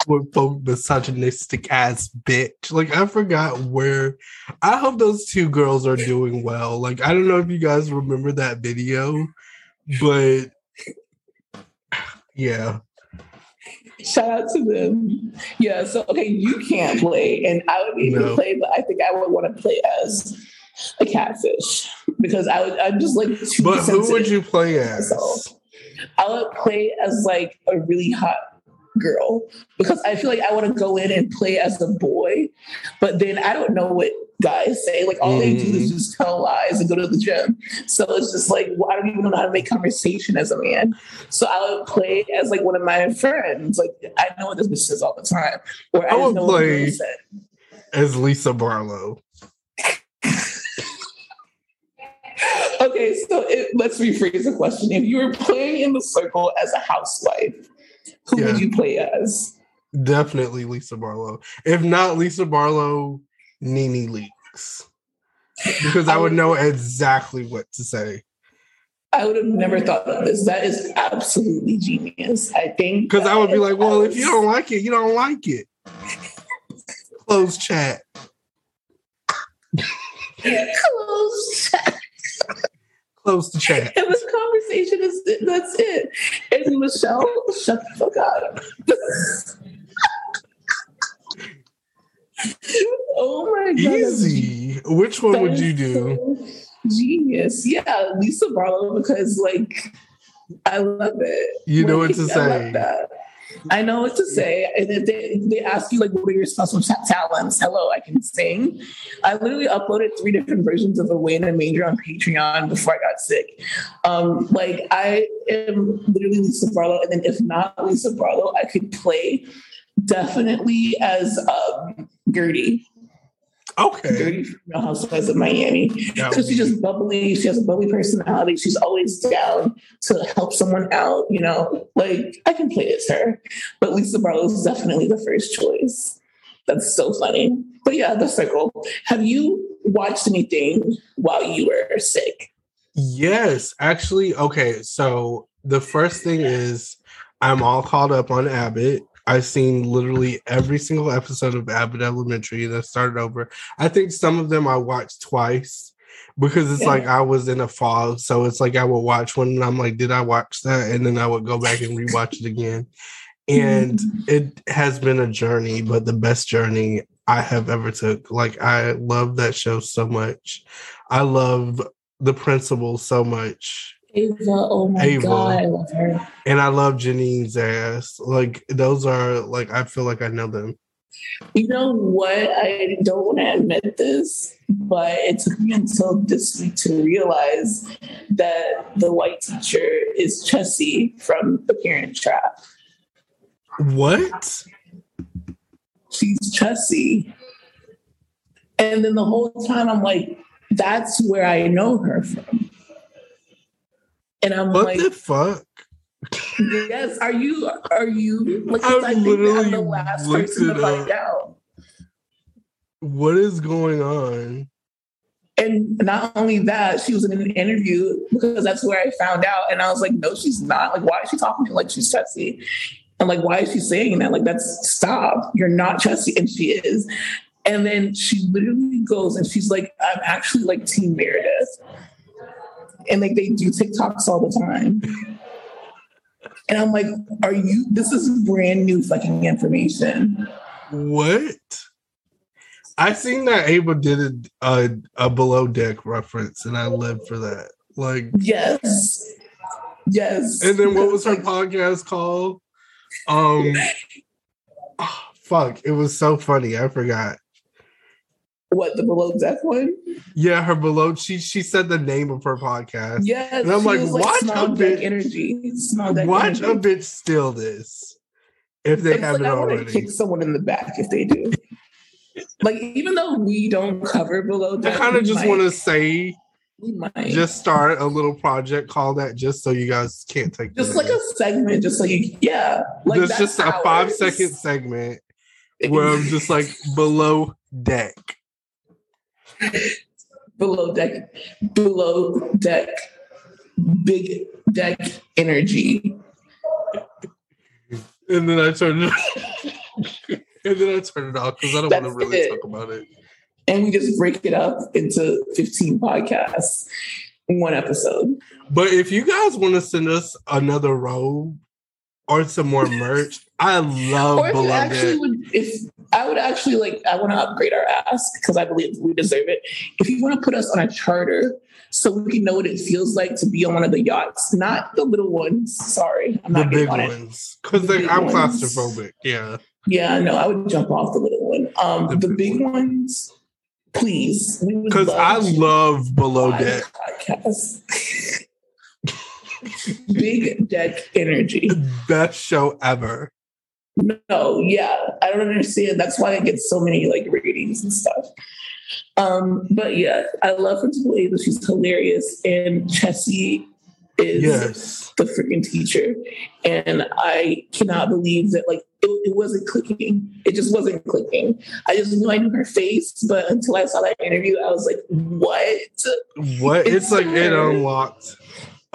With folk misogynistic ass bitch. Like, I forgot where. I hope those two girls are doing well. Like, I don't know if you guys remember that video, but yeah. Shout out to them. Yeah, so, okay, you can't play, and I would even no. play, but I think I would want to play as a catfish, because I would, I'm just, like, too But who would you play as? Myself. I would play as, like, a really hot girl, because I feel like I want to go in and play as a boy, but then I don't know what guys say. Like, all mm. they do is just tell lies and go to the gym. So it's just like, well, I don't even know how to make conversation as a man. So I would play as, like, one of my friends. Like, I know what this bitch says all the time. Or I, I would know play as Lisa Barlow. Okay, so it, let's rephrase the question. If you were playing in The Circle as a housewife, who yeah. would you play as? Definitely Lisa Barlow. If not Lisa Barlow, Nene Leakes. Because I would know exactly what to say. I would have never thought of this. That is absolutely genius. I think. Because I would be like, well, was... if you don't like it, you don't like it. Close chat. Close chat. Close to chat. And this conversation is it. That's it. And Michelle, shut the fuck up. Oh my God. Easy. Which one that would you do? So genius. Yeah, Lisa Barlow, because, like, I love it. You know, like, what to say. I, I know what to say. And if they, they ask you, like, what are your special t- talents? Hello, I can sing. I literally uploaded three different versions of Away in a Manger on Patreon before I got sick. Um, like, I am literally Lisa Barlow. And then if not Lisa Barlow, I could play definitely as um, Gertie. Okay. Gertie from Real Housewives of Miami. Because she's just bubbly. She has a bubbly personality. She's always down to help someone out, you know. Like, I can play as her. But Lisa Barlow is definitely the first choice. That's so funny. But yeah, The Circle. Have you watched anything while you were sick? Yes, actually. Okay, so the first thing is I'm all caught up on Abbott. I've seen literally every single episode of Abbott Elementary that started over. I think some of them I watched twice because it's yeah. like I was in a fog. So it's like I would watch one and I'm like, did I watch that? And then I would go back and rewatch it again. And it has been a journey, but the best journey I have ever took. Like, I love that show so much. I love the principal so much. Ava, oh my Ava. God, I love her. And I love Janine's ass. Like, those are, like, I feel like I know them. You know what? I don't want to admit this, but it took me until this week to realize that the white teacher is Chessy from The Parent Trap. What? She's Chessy. And then the whole time I'm like, that's where I know her from. And I'm what like, what the fuck? Yes, are you? Are you? Like, I I literally think I'm the last person to find out. What is going on? And not only that, she was in an interview because that's where I found out, and I was like, no, she's not. Like, why is she talking to me like she's Chessy? And like, why is she saying that? Like, that's stop. You're not Chessy, and she is. And then she literally goes and she's like, I'm actually like Team Meredith, and like they do TikToks all the time. And I'm like, are you, this is brand new fucking information. What? I seen that Ava did a, a, a Below Deck reference and I lived for that. Like, yes. Yes. And then what was her podcast called? Um, oh, fuck. It was so funny. I forgot. What, the Below Deck one? Yeah, her Below. She she said the name of her podcast. Yes, and I'm like, like, watch a bitch. Energy. Watch energy. A bitch steal this if they it's haven't like, already. I want to kick someone in the back if they do. Like, even though we don't cover Below Deck, I kind of just want to say, we might just start a little project called that, just so you guys can't take just like a segment, just like yeah, like that's just ours. A five second segment where I'm just like Below Deck. Below Deck, Below Deck, Big Deck energy. And then I turned it and then I turned it off because I don't want to really it. talk about it. And we just break it up into fifteen podcasts in one episode. But if you guys want to send us another robe or some more merch, I love or if Below Deck. Actually would, if I would actually like, I want to upgrade our ass because I believe we deserve it. If you want to put us on a charter so we can know what it feels like to be on one of the yachts, not the little ones. Sorry, I'm not the big on ones because I'm ones. claustrophobic. Yeah, yeah, no, I would jump off the little one. Um, the, the big, big one. ones, please, because I love Below Deck. Big Deck energy, best show ever. No, yeah, I don't understand. That's why I get so many like ratings and stuff. Um, but yeah, I love her to play, but she's hilarious. And Chessy is yes. the freaking teacher, and I cannot believe that like it, it wasn't clicking. It just wasn't clicking. I just knew I knew her face, but until I saw that interview, I was like, "What? What?" It's, it's like it unlocked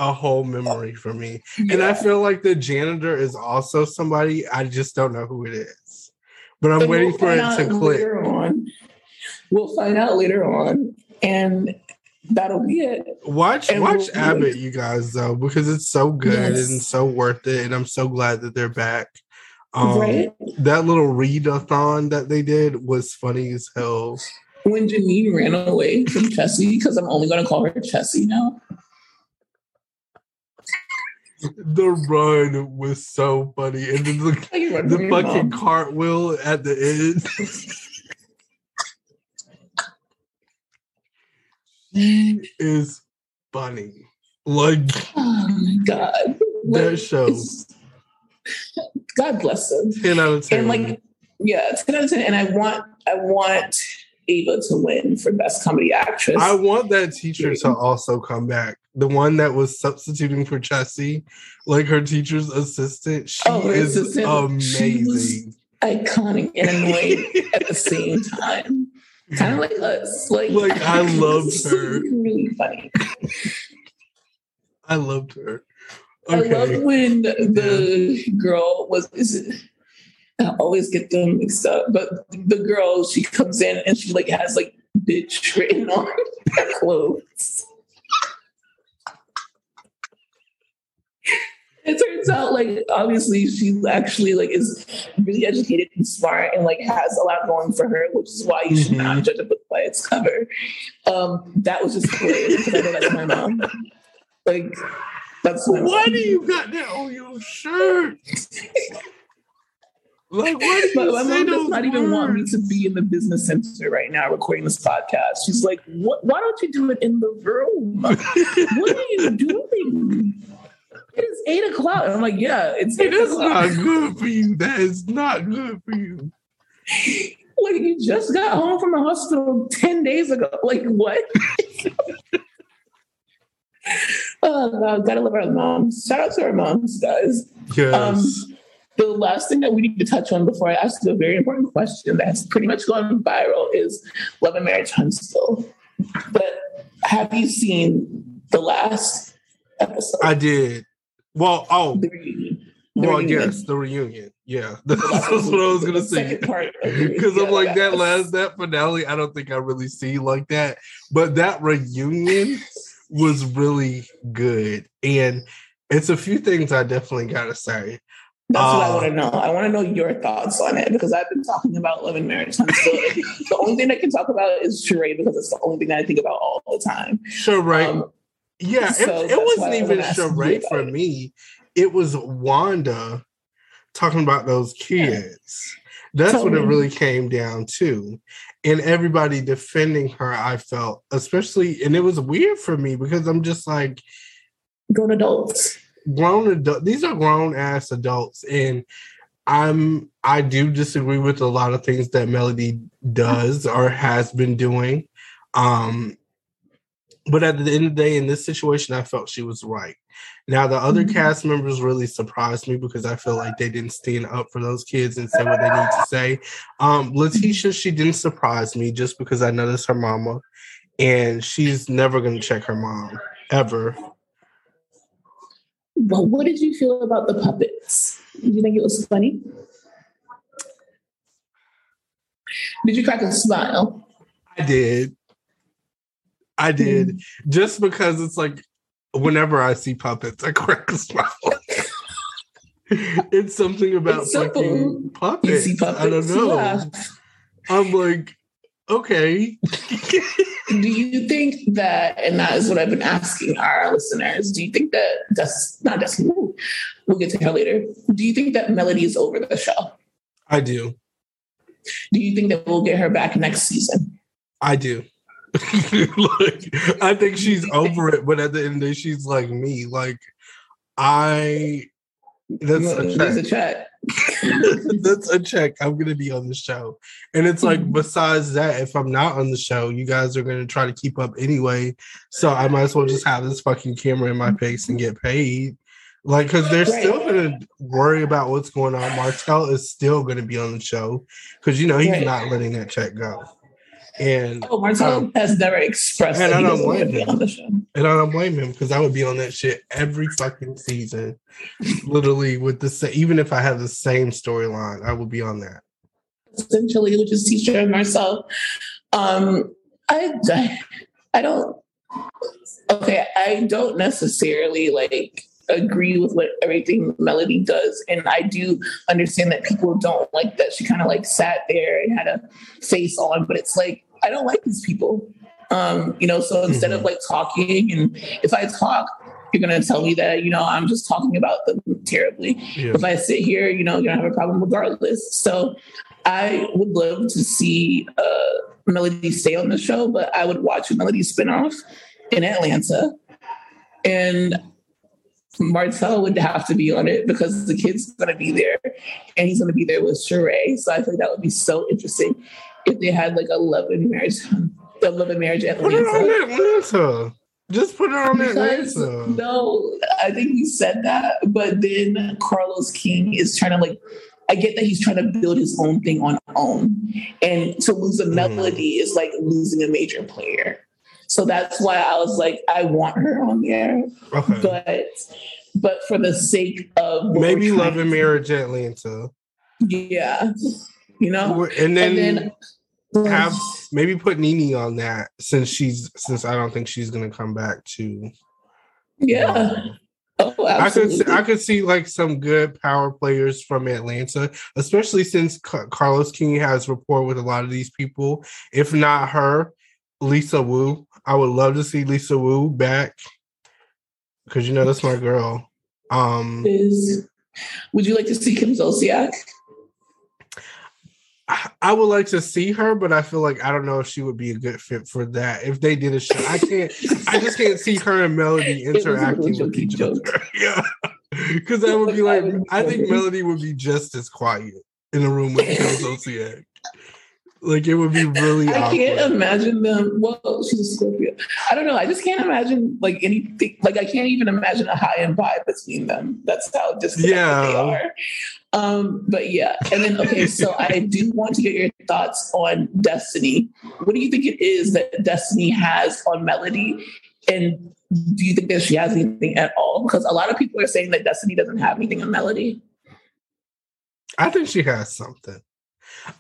a whole memory for me. Yeah. And I feel like the janitor is also somebody. I just don't know who it is. But I'm and waiting we'll for it to click. On. We'll find out later on. And that'll be it. Watch and watch we'll Abbott, you guys, though, because it's so good yes. and so worth it. And I'm so glad that they're back. Um, right? That little readathon that they did was funny as hell. When Janine ran away from Chessy, because I'm only going to call her Chessy now. The run was so funny. And then the, oh, the fucking mom. cartwheel at the end. She is funny. Like, oh my God. Like, that show. God bless them. ten out of ten. And like, yeah, ten out of ten. And I want, I want Ava to win for Best Comedy Actress. I want that teacher to also come back. The one that was substituting for Chessy, like her teacher's assistant, she oh, is assistant. amazing. She was iconic and annoying at the same time. Kind of like us. Like, like I loved her. Really funny. I loved her. Okay. I loved when the, the yeah. girl was... Is it, I always get them mixed up, but the girl, she comes in and she like has like bitch written on her clothes. It turns out, like, obviously she actually, like, is really educated and smart and, like, has a lot going for her, which is why you should mm-hmm. not judge a book by its cover. Um, that was just hilarious because I know that's my mom. Like, that's my Why mom. do you got that on your shirt? Like, what do you my, say my mom does not words? Even want me to be in the business center right now recording this podcast. She's like, what, why don't you do it in the room? What are you doing? It is eight o'clock. And I'm like, yeah, it's eight It is o'clock. Not good for you. That is not good for you. Like, you just got home from the hospital ten days ago. Like, what? Oh, God, gotta love our moms. Shout out to our moms, guys. Yes. Um, the last thing that we need to touch on before I ask you a very important question that's pretty much gone viral is Love and Marriage Huntsville. But have you seen the last episode? I did. Well, oh. The reunion. The well, reunion. Yes, the reunion. Yeah, that's what I was going to say. Because I'm like, that last, that finale, I don't think I really see like that. But that reunion was really good. And it's a few things I definitely got to say. That's um, what I want to know. I want to know your thoughts on it, because I've been talking about Love and Marriage. So the only thing I can talk about is charade, because it's the only thing that I think about all the time. Charade. Um, yeah, so it, it wasn't even charade for me. It was Wanda talking about those kids. Yeah. That's totally what it really came down to. And everybody defending her, I felt, especially, and it was weird for me because I'm just like... Grown adults. Grown adults. These are grown-ass adults. And I'm I do disagree with a lot of things that Melody does or has been doing. Um, but at the end of the day, in this situation, I felt she was right. Now, the other mm-hmm. cast members really surprised me because I feel like they didn't stand up for those kids and say what they need to say. Um, Leticia, she didn't surprise me just because I noticed her mama, and she's never going to check her mom, ever. But what did you feel about the puppets? Did you think it was funny? Did you crack a smile? I did. I did. Mm-hmm. Just because it's like, whenever I see puppets, I crack a smile. It's something about it's fucking puppets. You see puppets. I don't know. Yeah. I'm like, okay. Do you think that, and that is what I've been asking our listeners, do you think that, that's not just me, we'll get to her later, do you think that Melody is over the show? I do. Do you think that we'll get her back next season? I do. Like, I think she's over it, but at the end of the day, she's like me. Like, I, that's a check. A check. That's a check. I'm going to be on the show. And it's like, besides that, if I'm not on the show, you guys are going to try to keep up anyway. So I might as well just have this fucking camera in my face and get paid. Like, because they're right. still going to worry about what's going on. Martell is still going to be on the show because, you know, he's right. not letting that check go. And oh, Martell um, has never expressed and that I don't blame him. On the show. And I don't blame him, because I would be on that shit every fucking season. Literally, with the same, even if I had the same storyline, I would be on that. Essentially, which is Teacher and Marcel. Um, I, I don't. Okay, I don't necessarily like agree with what everything Melody does, and I do understand that people don't like that she kind of like sat there and had a face on, but it's like, I don't like these people. Um, you know, so instead mm-hmm. of like talking, and if I talk, you're going to tell me that, you know, I'm just talking about them terribly. Yeah. If I sit here, you know, you're going to have a problem regardless. So I would love to see uh, Melody stay on the show, but I would watch a Melody spinoff in Atlanta, and Martell would have to be on it because the kid's going to be there, and he's going to be there with Sheree. So I think that would be so interesting if they had like a Love and Marriage The Love and Marriage Atlanta. Put it on Atlanta. Just put it on because, Atlanta. No, I think you said that, but then Carlos King is trying to like, I get that he's trying to build his own thing on own, and to lose a Melody mm. is like losing a major player. So that's why I was like, I want her on there, okay. but but for the sake of maybe Love and Marriage Atlanta, yeah, you know, and then. And then have maybe put Nene on that since she's since I don't think she's gonna come back to. Yeah, um, oh, absolutely. I could I could see like some good power players from Atlanta, especially since Ca- Carlos King has rapport with a lot of these people. If not her, Lisa Wu. I would love to see Lisa Wu back because you know that's my girl. Um, Is would you like to see Kim Zolciak? I would like to see her, but I feel like I don't know if she would be a good fit for that. If they did a show, I can't. I just can't see her and Melody interacting with each jokes. other. Yeah, because that would be like. I think Melody would be just as quiet in a room with Sosiak. Like it would be really. I awkward. Can't imagine them. Well, she's a Scorpio. I don't know. I just can't imagine like anything. Like I can't even imagine a high and vibe between them. That's how disconnected yeah. they are. Um, but yeah, and then okay. So I do want to get your thoughts on Destiny. What do you think it is that Destiny has on Melody, and do you think that she has anything at all? Because a lot of people are saying that Destiny doesn't have anything on Melody. I think she has something.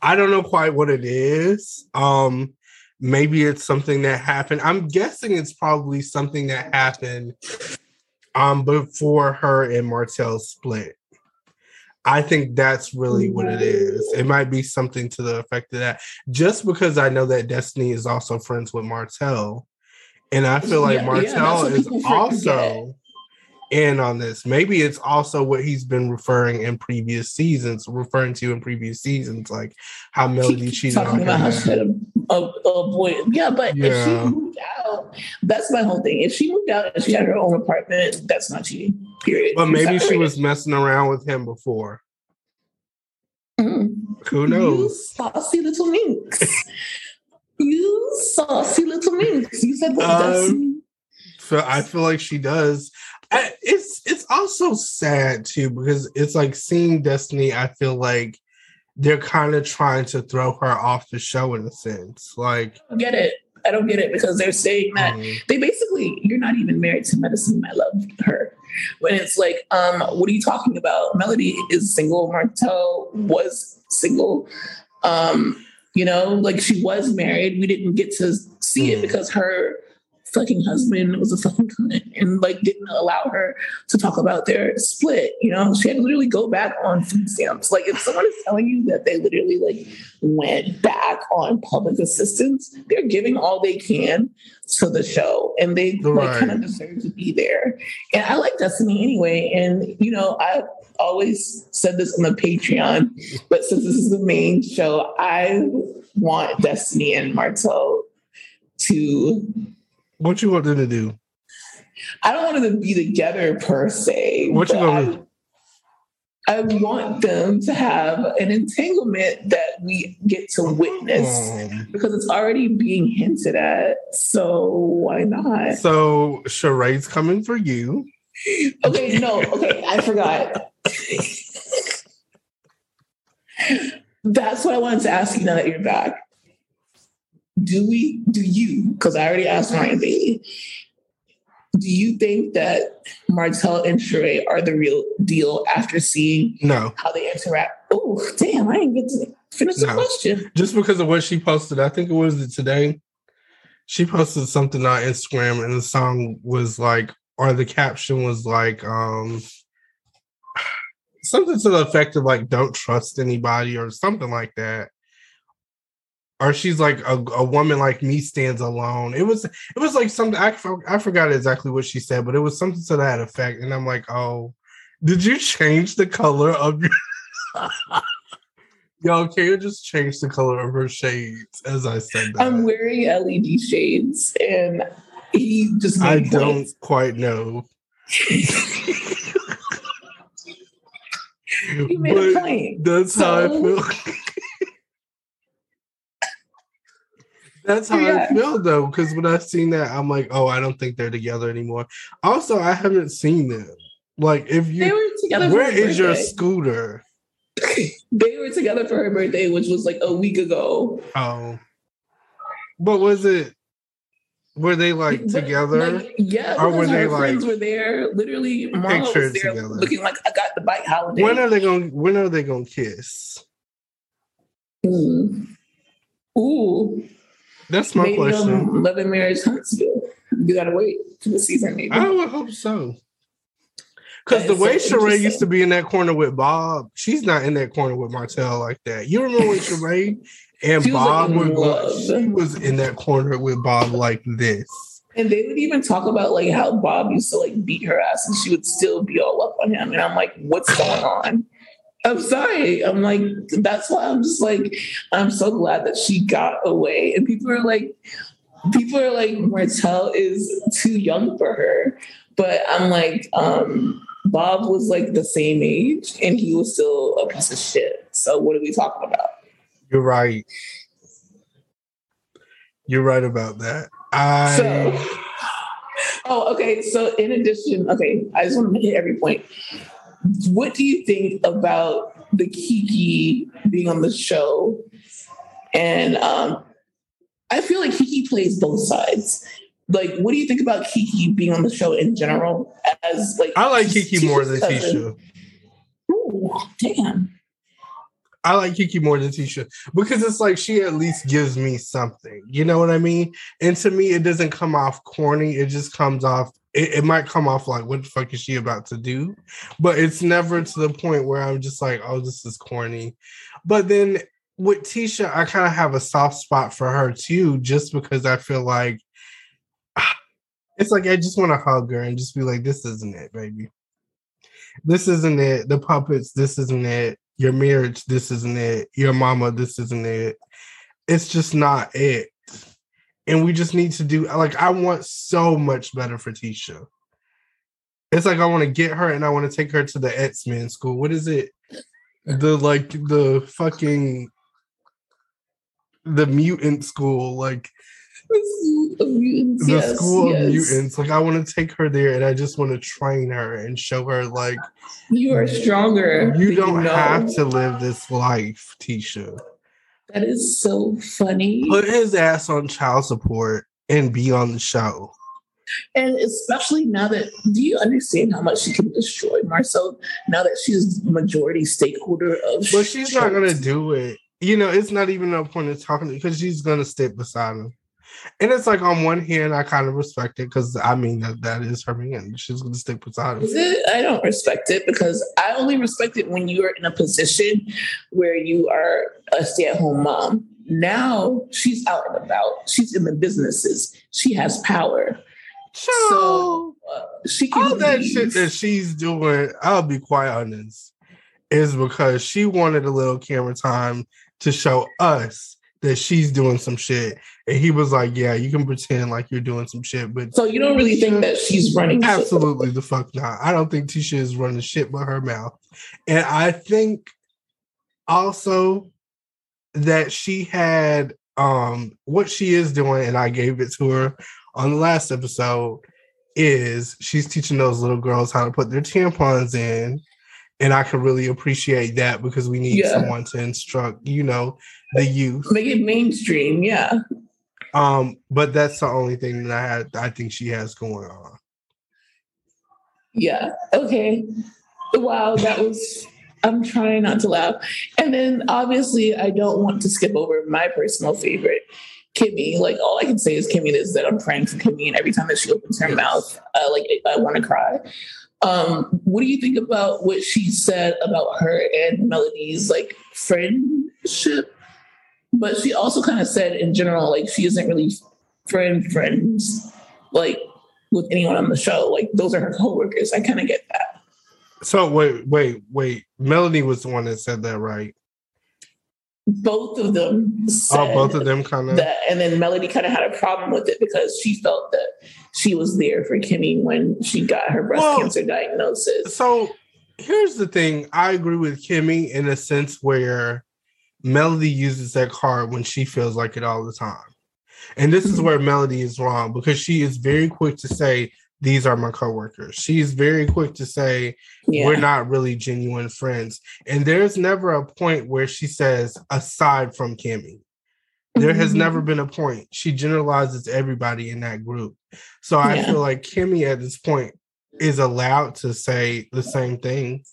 I don't know quite what it is. Um, maybe it's something that happened. I'm guessing it's probably something that happened um, before her and Martell split. I think that's really what it is. It might be something to the effect of that. Just because I know that Destiny is also friends with Martell. And I feel like yeah, Martell yeah, is also in on this. Maybe it's also what he's been referring in previous seasons, referring to in previous seasons, like how Melody cheated on him. Oh, oh boy. Yeah, but yeah. if she moved out, that's my whole thing. If she moved out and she had her own apartment, that's not cheating, period. But maybe she was messing around with him before. Mm-hmm. Who knows? You saucy little minx. you saucy little minx. You said what um, Destiny. So I feel like she does. I, it's it's also sad, too, because it's like seeing Destiny, I feel like they're kind of trying to throw her off the show in a sense. Like, I don't get it. I don't get it because they're saying that um, they basically, you're not even married to medicine. I love her. When it's like, um, what are you talking about? Melody is single. Martell was single. Um, you know, like she was married. We didn't get to see it because her fucking husband was a fucking cunt and like didn't allow her to talk about their split. You know, she had to literally go back on food stamps. Like if someone is telling you that they literally like went back on public assistance, they're giving all they can to the show and they right. like kind of deserve to be there. And I like Destiny anyway. And you know, I always said this on the Patreon, but since this is the main show, I want Destiny and Martell to What you want them to do? I don't want them to be together per se. What you want to I, I want them to have an entanglement that we get to witness oh. because it's already being hinted at. So why not? So Charade's coming for you. Okay, no. Okay, I forgot. That's what I wanted to ask you now that you're back. Do we, do you, because I already asked Ryan B, do you think that Martell and Sheree are the real deal after seeing no. how they interact? Oh, damn, I didn't get to finish the no. question. Just because of what she posted, I think it was today, she posted something on Instagram and the song was like, or the caption was like, um, something to the effect of like, don't trust anybody or something like that. Or she's like, a, a woman like me stands alone. It was it was like something, I, I forgot exactly what she said, but it was something to that effect. And I'm like, oh, did you change the color of your... Yo, can you just change the color of her shades as I said that? I'm wearing L E D shades and he just... I points. Don't quite know. He made but a point. That's so... how I feel. That's how yeah. I feel, though, because when I've seen that, I'm like, oh, I don't think they're together anymore. Also, I haven't seen them. Like, if you, they were together where for her is birthday. Your scooter? They were together for her birthday, which was like a week ago. Oh, but was it? Were they like together? Like, yeah, or were they like friends were there? Literally, Marla was there, together. Looking like I got the bike holiday. When are they going? When are they going to kiss? Mm. Ooh. That's my maybe question. Um, Love and Marriage Huntsville. You gotta wait till the season, maybe. I would hope so. Because the way so Sheree used to be in that corner with Bob, she's not in that corner with Martell like that. You remember when Sheree and she Bob were like, she was in that corner with Bob like this. And they would even talk about like how Bob used to like beat her ass and she would still be all up on him. And I'm like, what's going on? I'm sorry. I'm like, that's why I'm just like, I'm so glad that she got away. And people are like, people are like, Martell is too young for her. But I'm like, um, Bob was like the same age and he was still a piece of shit. So what are we talking about? You're right. You're right about that. I... So, oh, okay. So in addition, okay, I just want to hit every point. What do you think about the Kiki being on the show? And um, I feel like Kiki plays both sides. Like, what do you think about Kiki being on the show in general? As like, I like Kiki more than Tisha. Ooh, damn. I like Kiki more than Tisha because it's like she at least gives me something. You know what I mean? And to me, it doesn't come off corny. It just comes off, it, it might come off like, what the fuck is she about to do? But it's never to the point where I'm just like, oh, this is corny. But then with Tisha, I kind of have a soft spot for her too, just because I feel like, it's like I just want to hug her and just be like, this isn't it, baby. This isn't it. The puppets, this isn't it. Your marriage, this isn't it. Your mama, this isn't it. It's just not it. And we just need to do, like, I want so much better for Tisha. It's like I want to get her and I want to take her to the X-Men school. What is it? The, like, the fucking, the mutant school, like. The school of mutants. The yes, school yes. of mutants. Like, I want to take her there and I just want to train her and show her, like, you are stronger. You don't you know. have to live this life, Tisha. That is so funny. Put his ass on child support and be on the show. And especially now that, do you understand how much she can destroy Marcel now that she's majority stakeholder of But she's not going to do it. You know, it's not even a point of talking because she's going to step beside him. And it's like, on one hand, I kind of respect it because I mean, that, that is her man. She's going to stick beside him. Is it? I don't respect it because I only respect it when you are in a position where you are a stay-at-home mom. Now she's out and about. She's in the businesses. She has power. Child, so uh, she can all leave. That shit that she's doing, I'll be quite honest, is because she wanted a little camera time to show us that she's doing some shit. And he was like, yeah, you can pretend like you're doing some shit. But so you don't really Tisha, think that she's running shit? Absolutely the fuck not. I don't think Tisha is running shit by her mouth. And I think also that she had um, what she is doing, and I gave it to her on the last episode, is she's teaching those little girls how to put their tampons in. And I can really appreciate that because we need yeah. someone to instruct, you know, the youth. Make it mainstream, yeah. Um, but that's the only thing that I had, I think she has going on. Yeah. Okay. Wow, that was. I'm trying not to laugh. And then obviously, I don't want to skip over my personal favorite, Kimmy. Like, all I can say is Kimmy is that I'm praying for Kimmy, and every time that she opens her yes. mouth, uh, like I want to cry. Um, what do you think about what she said about her and Melody's, like, friendship? But she also kind of said in general, like, she isn't really friend friends, like, with anyone on the show. Like, those are her coworkers. I kind of get that. So, wait, wait, wait. Melody was the one that said that, right? Both of them said oh, both of them kind of that. And then Melody kind of had a problem with it because she felt that she was there for Kimmy when she got her breast well, cancer diagnosis. So here's the thing. I agree with Kimmy in a sense where Melody uses that card when she feels like it all the time. And this is where Melody is wrong because she is very quick to say, these are my coworkers. She's very quick to say, yeah. we're not really genuine friends. And there's never a point where she says, aside from Kimmy. There has never been a point. She generalizes everybody in that group. So I yeah. feel like Kimmy at this point is allowed to say the same thing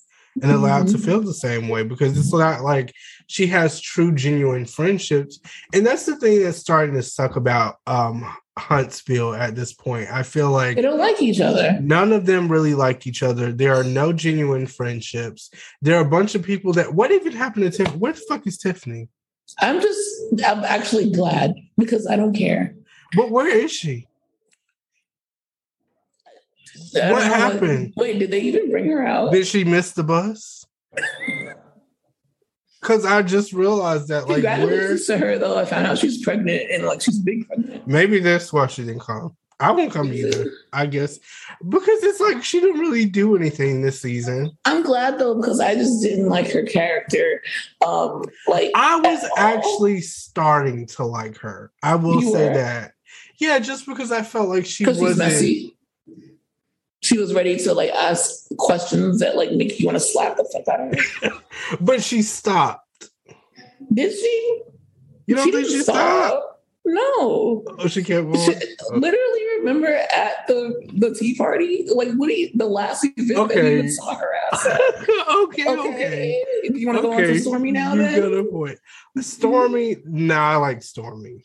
and allowed mm-hmm. to feel the same way because it's not like she has true, genuine friendships. And that's the thing that's starting to suck about um, Huntsville at this point. I feel like they don't like each other. None of them really like each other. There are no genuine friendships. There are a bunch of people that, what even happened to Tiffany? Where the fuck is Tiffany? I'm just, I'm actually glad because I don't care. But where is she? What happened? What, wait, did they even bring her out? Did she miss the bus? Because I just realized that, like, congratulations to her, though. I found out she's pregnant and, like, she's big pregnant. Maybe that's why she didn't come. I won't come either, I guess. Because it's like she didn't really do anything this season. I'm glad, though, because I just didn't like her character. Um, like I was actually starting to like her. I will you say were. that. Yeah, just because I felt like she wasn't... messy. She was ready to, like, ask questions that, like, make you want to slap the fuck out of her. But she stopped. Did she? You don't she think she stop. stopped? No. Oh, she can't move. She, literally, remember at the, the tea party? Like, what do you, the last event okay. that you even saw her ass at? okay, okay, okay. Do you want to okay. go on to Stormy now, you then? You got a point. Stormy, nah, I like Stormy.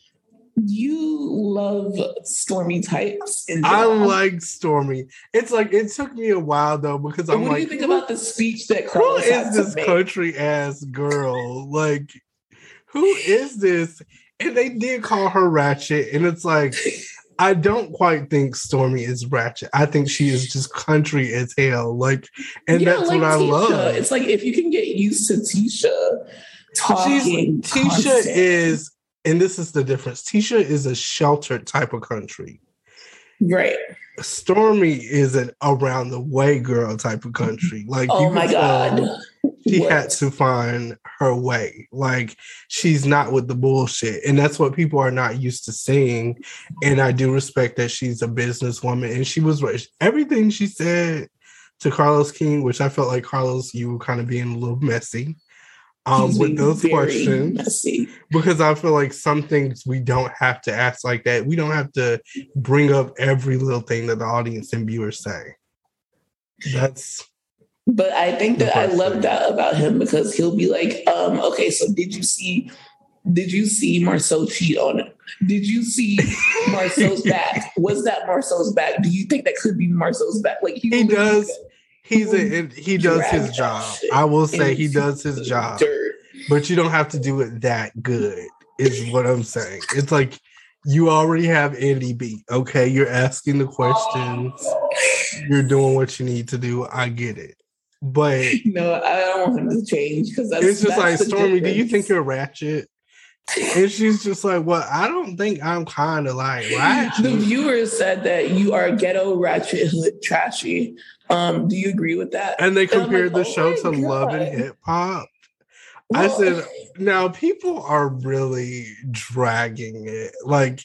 You love Stormy types. I like Stormy. It's like, it took me a while, though, because I'm like... What do you think about the speech that Carlos had to make? Who is this country-ass girl? Like, who is this... And they did call her ratchet, and it's like, I don't quite think Stormy is ratchet. I think she is just country as hell. Like, and yeah, that's like what I Tisha. love. It's like, if you can get used to Tisha talking. She's, Tisha constant. is, and this is the difference. Tisha is a sheltered type of country. Right. Stormy is an around the way girl type of country. Like, oh you my God. Tell, She what? had to find her way. Like, she's not with the bullshit. And that's what people are not used to seeing. And I do respect that she's a businesswoman. And she was right. Everything she said to Carlos King, which I felt like, Carlos, you were kind of being a little messy um, with those questions. Messy. Because I feel like some things we don't have to ask like that. We don't have to bring up every little thing that the audience and viewers say. That's... But I think that I love that about him, because he'll be like, um, okay, so did you see, did you see Marceau cheat on him? Did you see Marceau's back? Was that Marceau's back? Do you think that could be Marceau's back? Like He, he does, he's a, he does his job. I will say he does his job, dirt. But you don't have to do it that good is what I'm saying. It's like, you already have Andy B. Okay, you're asking the questions. Oh. You're doing what you need to do. I get it. But no, I don't want him to change, because it's just that's like Stormy. Difference. Do you think you're ratchet? And she's just like, well, I don't think I'm kind of like ratchet. The viewers said that you are ghetto ratchet hood trashy. Um, do you agree with that? And they compared and like, the show oh to God. Love and Hip Hop. Well, I said, now people are really dragging it. Like,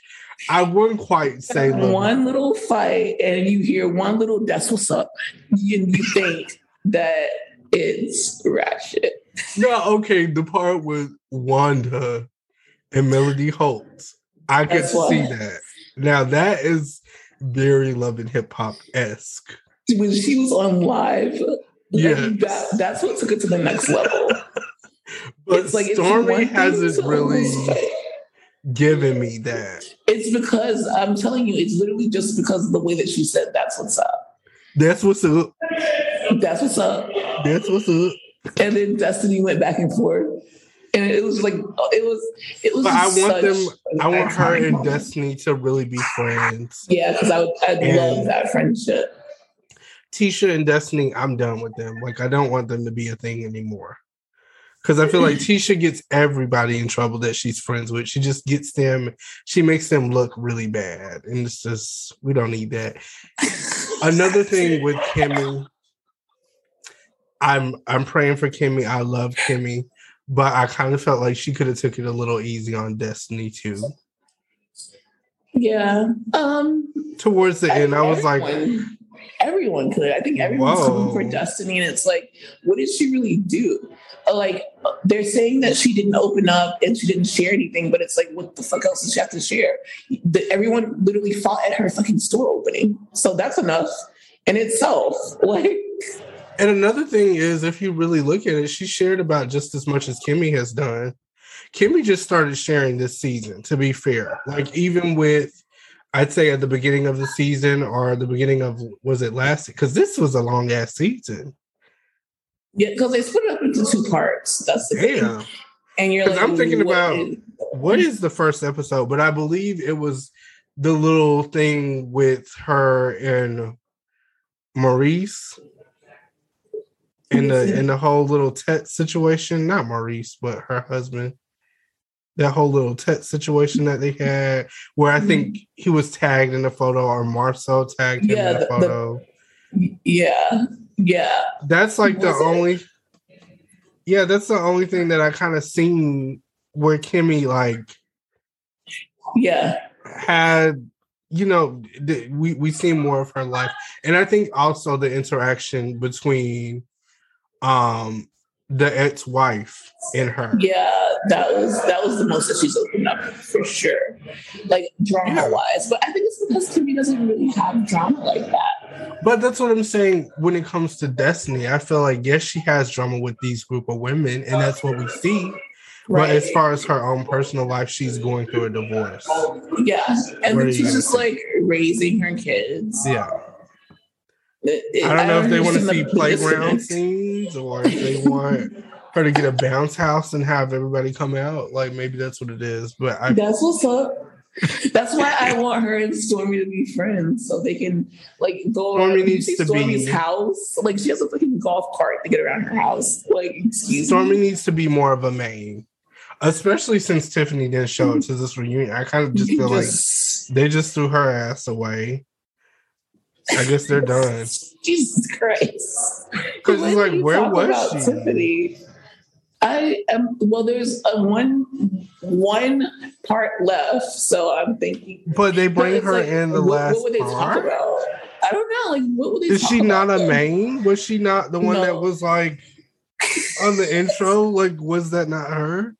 I wouldn't quite say one little fight, and you hear one little "that's what's up," and you think. That it's ratchet. No, okay. The part with Wanda and Melody Holtz, I could see that. Now that is very Love and Hip Hop esque. When she was on live, yeah, like, that, that's what took it to the next level. But it's like Stormy hasn't really given me that. It's because I'm telling you, it's literally just because of the way that she said "that's what's up." That's what's up. That's what's up. That's what's up. And then Destiny went back and forth, and it was like it was. It was. But I want them. I want her and moment. Destiny to really be friends. Yeah, because I I love that friendship. Tisha and Destiny, I'm done with them. Like, I don't want them to be a thing anymore. Because I feel like Tisha gets everybody in trouble that she's friends with. She just gets them. She makes them look really bad, and it's just we don't need that. Another thing with Kimmy. I'm I'm praying for Kimmy. I love Kimmy, but I kind of felt like she could have took it a little easy on Destiny too. Yeah. Um, Towards the I end, I was everyone, like, everyone could. I think everyone's whoa. coming for Destiny, and it's like, what did she really do? Like, they're saying that she didn't open up and she didn't share anything, but it's like, what the fuck else does she have to share? The, everyone literally fought at her fucking store opening, so that's enough in itself. Like. And another thing is, if you really look at it, she shared about just as much as Kimmy has done. Kimmy just started sharing this season, to be fair. Like, even with, I'd say at the beginning of the season or the beginning of, was it last? Because this was a long-ass season. Yeah, because they split it up into two parts. That's the Damn. thing. And you're like, I'm thinking what about, is- what is the first episode? But I believe it was the little thing with her and Maurice. in the in the whole little Tet situation, not Maurice, but her husband. That whole little Tet situation that they had, where I think he was tagged in the photo, or Marceau tagged him yeah, in the, the photo. The, yeah, yeah. That's like was the it? only. Yeah, that's the only thing that I kind of seen where Kimmy like. Yeah. Had. You know, we we see more of her life, and I think also the interaction between um, the ex-wife and her. Yeah, that was that was the most that she's opened up for sure, like drama-wise. But I think it's because Kimmy doesn't really have drama like that. But that's what I'm saying when it comes to Destiny. I feel like yes, she has drama with these group of women, and that's what we see. Right. But as far as her own personal life, she's going through a divorce. Yeah. And then she's just like raising her kids. Yeah. It, it, I don't I know if they want to see playground scenes or if they want her to get a bounce house and have everybody come out. Like maybe that's what it is. But I, that's what's up. That's why I want her and Stormy to be friends so they can like go Stormy needs to Stormy's be. house. Like she has a fucking golf cart to get around her house. Like excuse Stormy me. needs to be more of a main. Especially since Tiffany didn't show up to this reunion. I kind of just feel just, like they just threw her ass away. I guess they're done. Jesus Christ. Because it's like, where was she? Tiffany? I am, well, there's a one one part left, so I'm thinking. But they bring her like, in the what, last what would they part? Talk about? I don't know. Like, what would they Is talk she about not a main? Was she not the one no. that was like on the intro? Like, was that not her?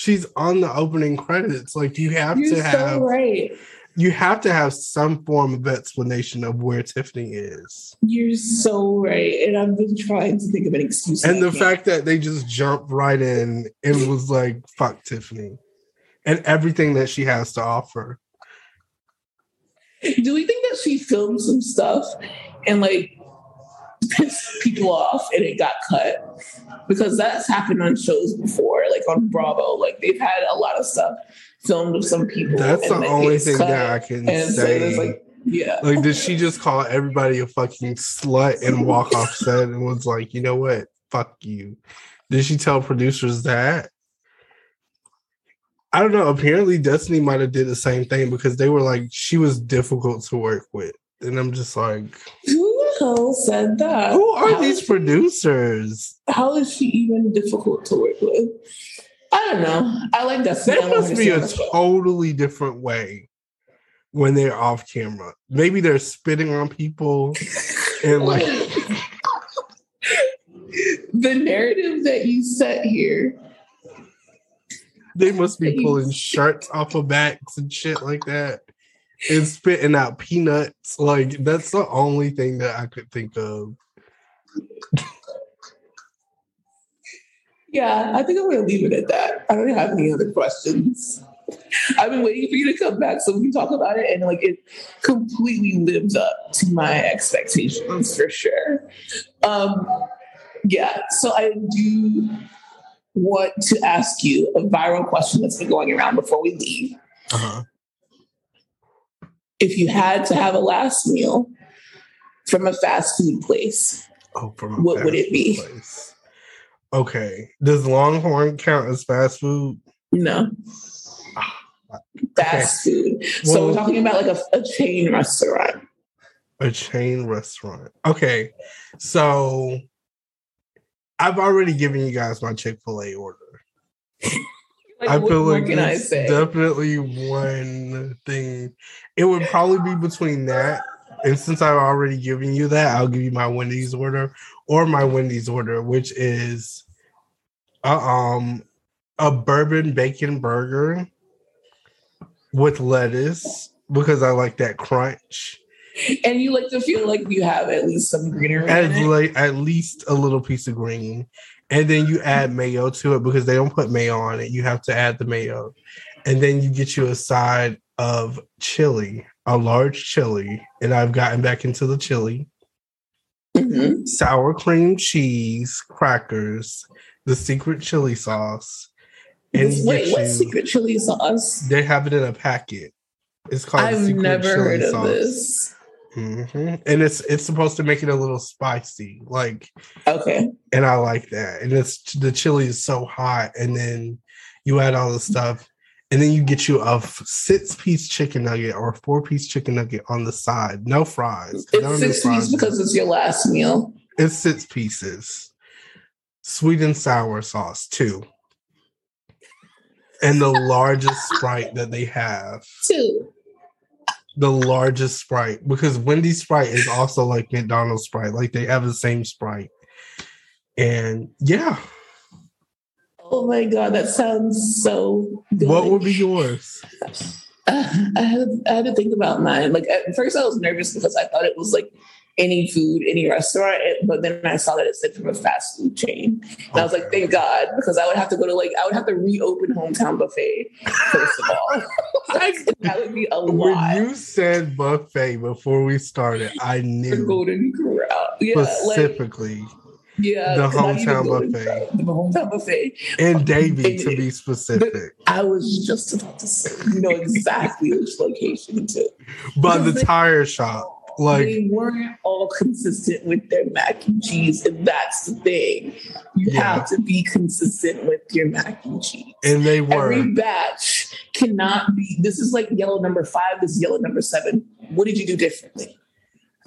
She's on the opening credits. Like you have You're to have, so right. you have to have some form of explanation of where Tiffany is. You're so right, and I've been trying to think of an excuse. And the fact that they just jumped right in and was like, "Fuck Tiffany," and everything that she has to offer. Do we think that she filmed some stuff and like pissed people off and it got cut? Because that's happened on shows before, like on Bravo. Like they've had a lot of stuff filmed with some people. That's the only thing that I can say. So like, yeah. Like, did she just call everybody a fucking slut and walk off set and was like, you know what? Fuck you. Did she tell producers that? I don't know. Apparently Destiny might have did the same thing because they were like, she was difficult to work with. And I'm just like, who the hell said that? Who are how these producers? She, how is she even difficult to work with? I don't know. I like that. There must be a totally different way when they're off camera. Maybe they're spitting on people and like the narrative that you set here. They must be pulling shirts off of backs and shit like that. And spitting out peanuts. Like, that's the only thing that I could think of. Yeah, I think I'm going to leave it at that. I don't have any other questions. I've been waiting for you to come back so we can talk about it. And, like, it completely lived up to my expectations for sure. Um, yeah, so I do want to ask you a viral question that's been going around before we leave. Uh-huh. If you had to have a last meal from a fast food place, oh, from a what would it be? Place. Okay. Does Longhorn count as fast food? No. Oh, fast okay. food. Well, so we're talking about like a, a chain restaurant. A chain restaurant. Okay. So I've already given you guys my Chick-fil-A order. Like, I feel like it's definitely one thing. It would probably be between that, and since I've already given you that, I'll give you my Wendy's order or my Wendy's order, which is a, um, a bourbon bacon burger with lettuce because I like that crunch. And you like to feel like you have at least some greenery. At, like, at least a little piece of green. And then you add mayo to it because they don't put mayo on it. You have to add the mayo. And then you get you a side of chili, a large chili. And I've gotten back into the chili. Mm-hmm. Sour cream cheese, crackers, the secret chili sauce. And wait, what secret chili sauce? They have it in a packet. It's called I've secret never chili heard of sauce. This. Mm-hmm. And it's it's supposed to make it a little spicy, like, okay. And I like that. And it's the chili is so hot, and then you add all the stuff, and then you get you a f- six piece chicken nugget or a four piece chicken nugget on the side, no fries. It's six pieces because it's your last meal. It's six pieces, sweet and sour sauce too, and the largest Sprite that they have. Two. The largest Sprite, because Wendy's Sprite is also like McDonald's Sprite. Like they have the same Sprite. And yeah. Oh my God, that sounds so good. What would be yours? Uh, I, had, I had to think about mine. Like at first I was nervous because I thought it was like any food, any restaurant. But then I saw that it said from a fast food chain. And okay. I was like, thank God, because I would have to go to like, I would have to reopen Hometown Buffet, first of all. Like, that would be a lot. When you said buffet before we started, I knew. The Golden Corral. Yeah, specifically. Like, yeah. The Hometown Buffet. The Hometown Buffet. And Davey, to be specific. But I was just about to say, you know exactly which location to. By the tire shop. Like, they weren't all consistent with their mac and cheese, and that's the thing. You yeah. have to be consistent with your mac and cheese. And they were. Every batch cannot be, this is like yellow number five, this is yellow number seven. What did you do differently?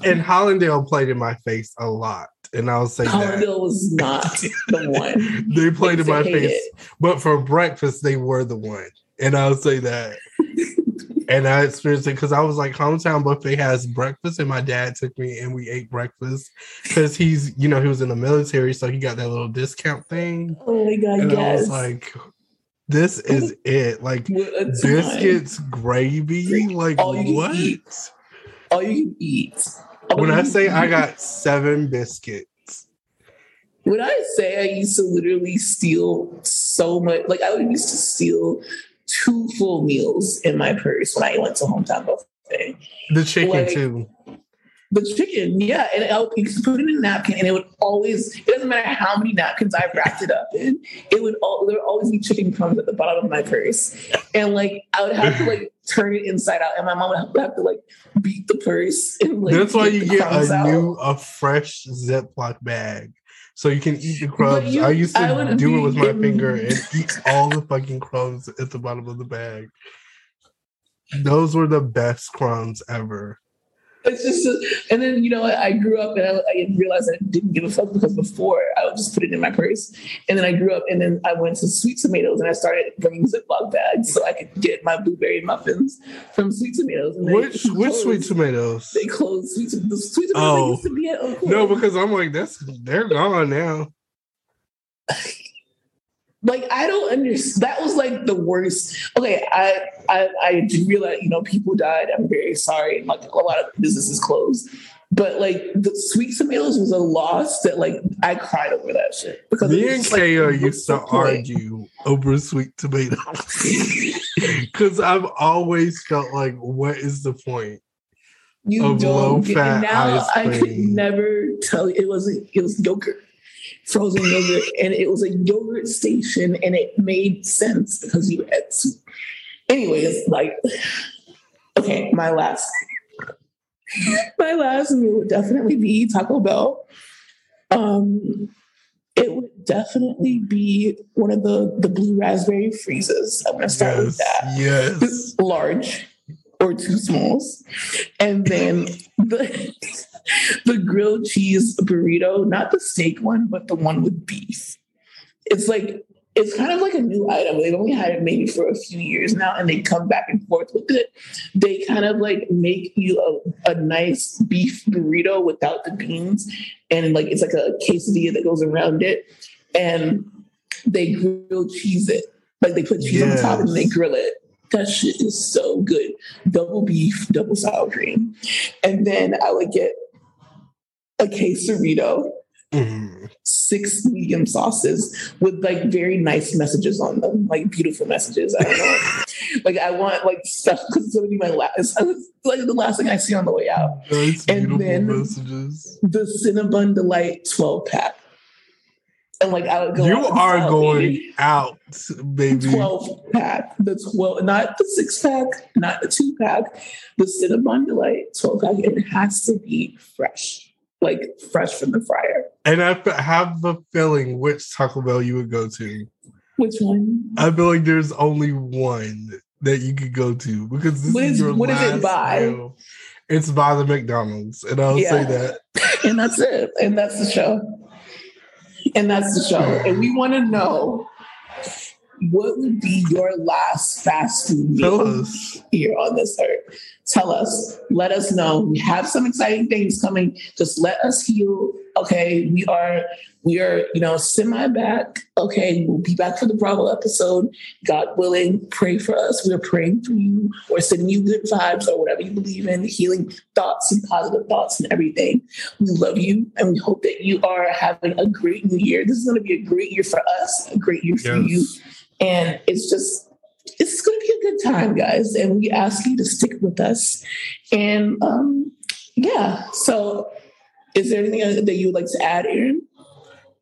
And Hollandale played in my face a lot, and I'll say Hollandale that. Hollandale was not the one. They played in my face, it. But for breakfast, they were the one, and I'll say that. And I experienced it because I was like, Hometown Buffet has breakfast, and my dad took me and we ate breakfast because he's, you know, he was in the military, so he got that little discount thing. Oh my God! And yes. I was like, this is it, like biscuits, gravy, Great. Like all you what? Can eat. All you can eat. All when I say eat. I got seven biscuits. When I say I used to literally steal so much, like I used to steal. Two full meals in my purse when I went to Hometown Buffet. The chicken, like, too. The chicken, yeah. And I would put it in a napkin, and it would always, it doesn't matter how many napkins I wrapped it up in, it would, all, there would always be chicken crumbs at the bottom of my purse. And, like, I would have to, like, turn it inside out, and my mom would have to, like, beat the purse. And, like, that's why you get a out. new, a fresh Ziploc bag. So you can eat the crumbs. You, I used to I do it with my in... finger and eat all the fucking crumbs at the bottom of the bag. Those were the best crumbs ever. It's just, a, and then, you know, I, I grew up and I, I realized I didn't give a fuck because before I would just put it in my purse. And then I grew up, and then I went to Sweet Tomatoes and I started bringing Ziploc bags so I could get my blueberry muffins from Sweet Tomatoes. And which closed, which Sweet Tomatoes? They closed Sweet, the Sweet Tomatoes oh. used to be at Oak Court. No, because I'm like, that's they're gone now. Like, I don't understand. That was like the worst. Okay, I I, I realize, you know, people died. I'm very sorry. And like a lot of businesses closed. But like the Sweet Tomatoes was a loss that like I cried over that shit. Because me and Kaya like, used to argue over Sweet Tomatoes. Because I've always felt like, what is the point? You of don't get it. Now I could never tell you. It was, it was yogurt. Frozen yogurt, and it was a yogurt station, and it made sense because you had soup. Anyways, like, okay, my last, my last meal would definitely be Taco Bell. Um, it would definitely be one of the the blue raspberry freezes. I'm gonna start yes, with that. Yes, large or two smalls, and then the. The grilled cheese burrito, not the steak one, but the one with beef. It's like, it's kind of like a new item. They've only had it maybe for a few years now, and they come back and forth with it. They kind of like make you a, a nice beef burrito without the beans. And like, it's like a quesadilla that goes around it. And they grill cheese it. Like they put cheese yes. on the top and they grill it. That shit is so good. Double beef, double sour cream. And then I would get a quesarito, mm. six medium sauces with like very nice messages on them, like beautiful messages. I don't know. Like I want like stuff because it's gonna be my last. It's like the last thing I see on the way out. That's and then messages. The Cinnabon Delight twelve pack. And like I would go. You are going baby. out, baby. twelve pack, the twelve, not the six pack, not the two pack, the Cinnabon Delight twelve pack. It has to be fresh, like fresh from the fryer. And I have a feeling which Taco Bell you would go to. Which one? I feel like there's only one that you could go to because this what is, is your what last is it by? Meal. It's by the McDonald's, and I'll yeah. say that. And that's it. And that's the show. And that's the show. And we want to know what would be your last fast food meal here on this earth. Tell us. Let us know. We have some exciting things coming. Just let us heal. Okay, we are, we are, you know, semi back. Okay, we'll be back for the Bravo episode. God willing, pray for us. We're praying for you. We're sending you good vibes or whatever you believe in, healing thoughts and positive thoughts and everything. We love you and we hope that you are having a great new year. This is going to be a great year for us, a great year for yes. you. And it's just, it's going to be a good time, guys. And we ask you to stick with us. And um, yeah, so. Is there anything that you would like to add, Aaron?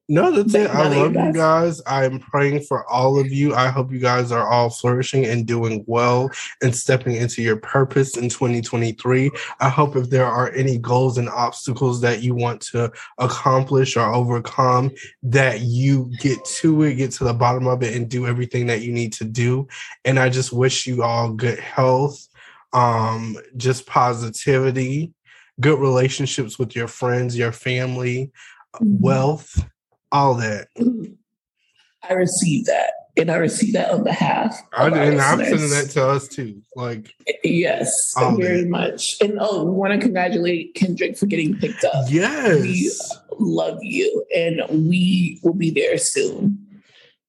No, that's that, it. I love you guys. I'm praying for all of you. I hope you guys are all flourishing and doing well and stepping into your purpose in twenty twenty-three. I hope if there are any goals and obstacles that you want to accomplish or overcome, that you get to it, get to the bottom of it, and do everything that you need to do. And I just wish you all good health, um, just positivity, good relationships with your friends, your family, mm-hmm. wealth, all that. I receive that. And I receive that on behalf I, of And I'm sending that to us too. Like Yes, very that. much. And oh, we want to congratulate Kendrick for getting picked up. Yes. We love you. And we will be there soon.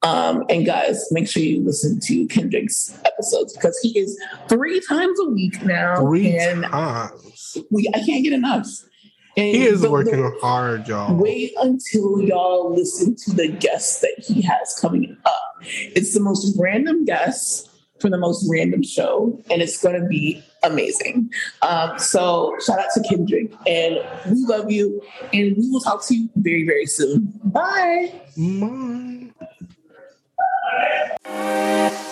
Um, and guys, make sure you listen to Kendrick's episodes because he is three times a week now. Three and times. We, I can't get enough. And he is the, working the, hard, y'all. Wait until y'all listen to the guests that he has coming up. It's the most random guests for the most random show, and it's going to be amazing. Um, so shout out to Kendrick, and we love you, and we will talk to you very, very soon. Bye. Bye. Bye.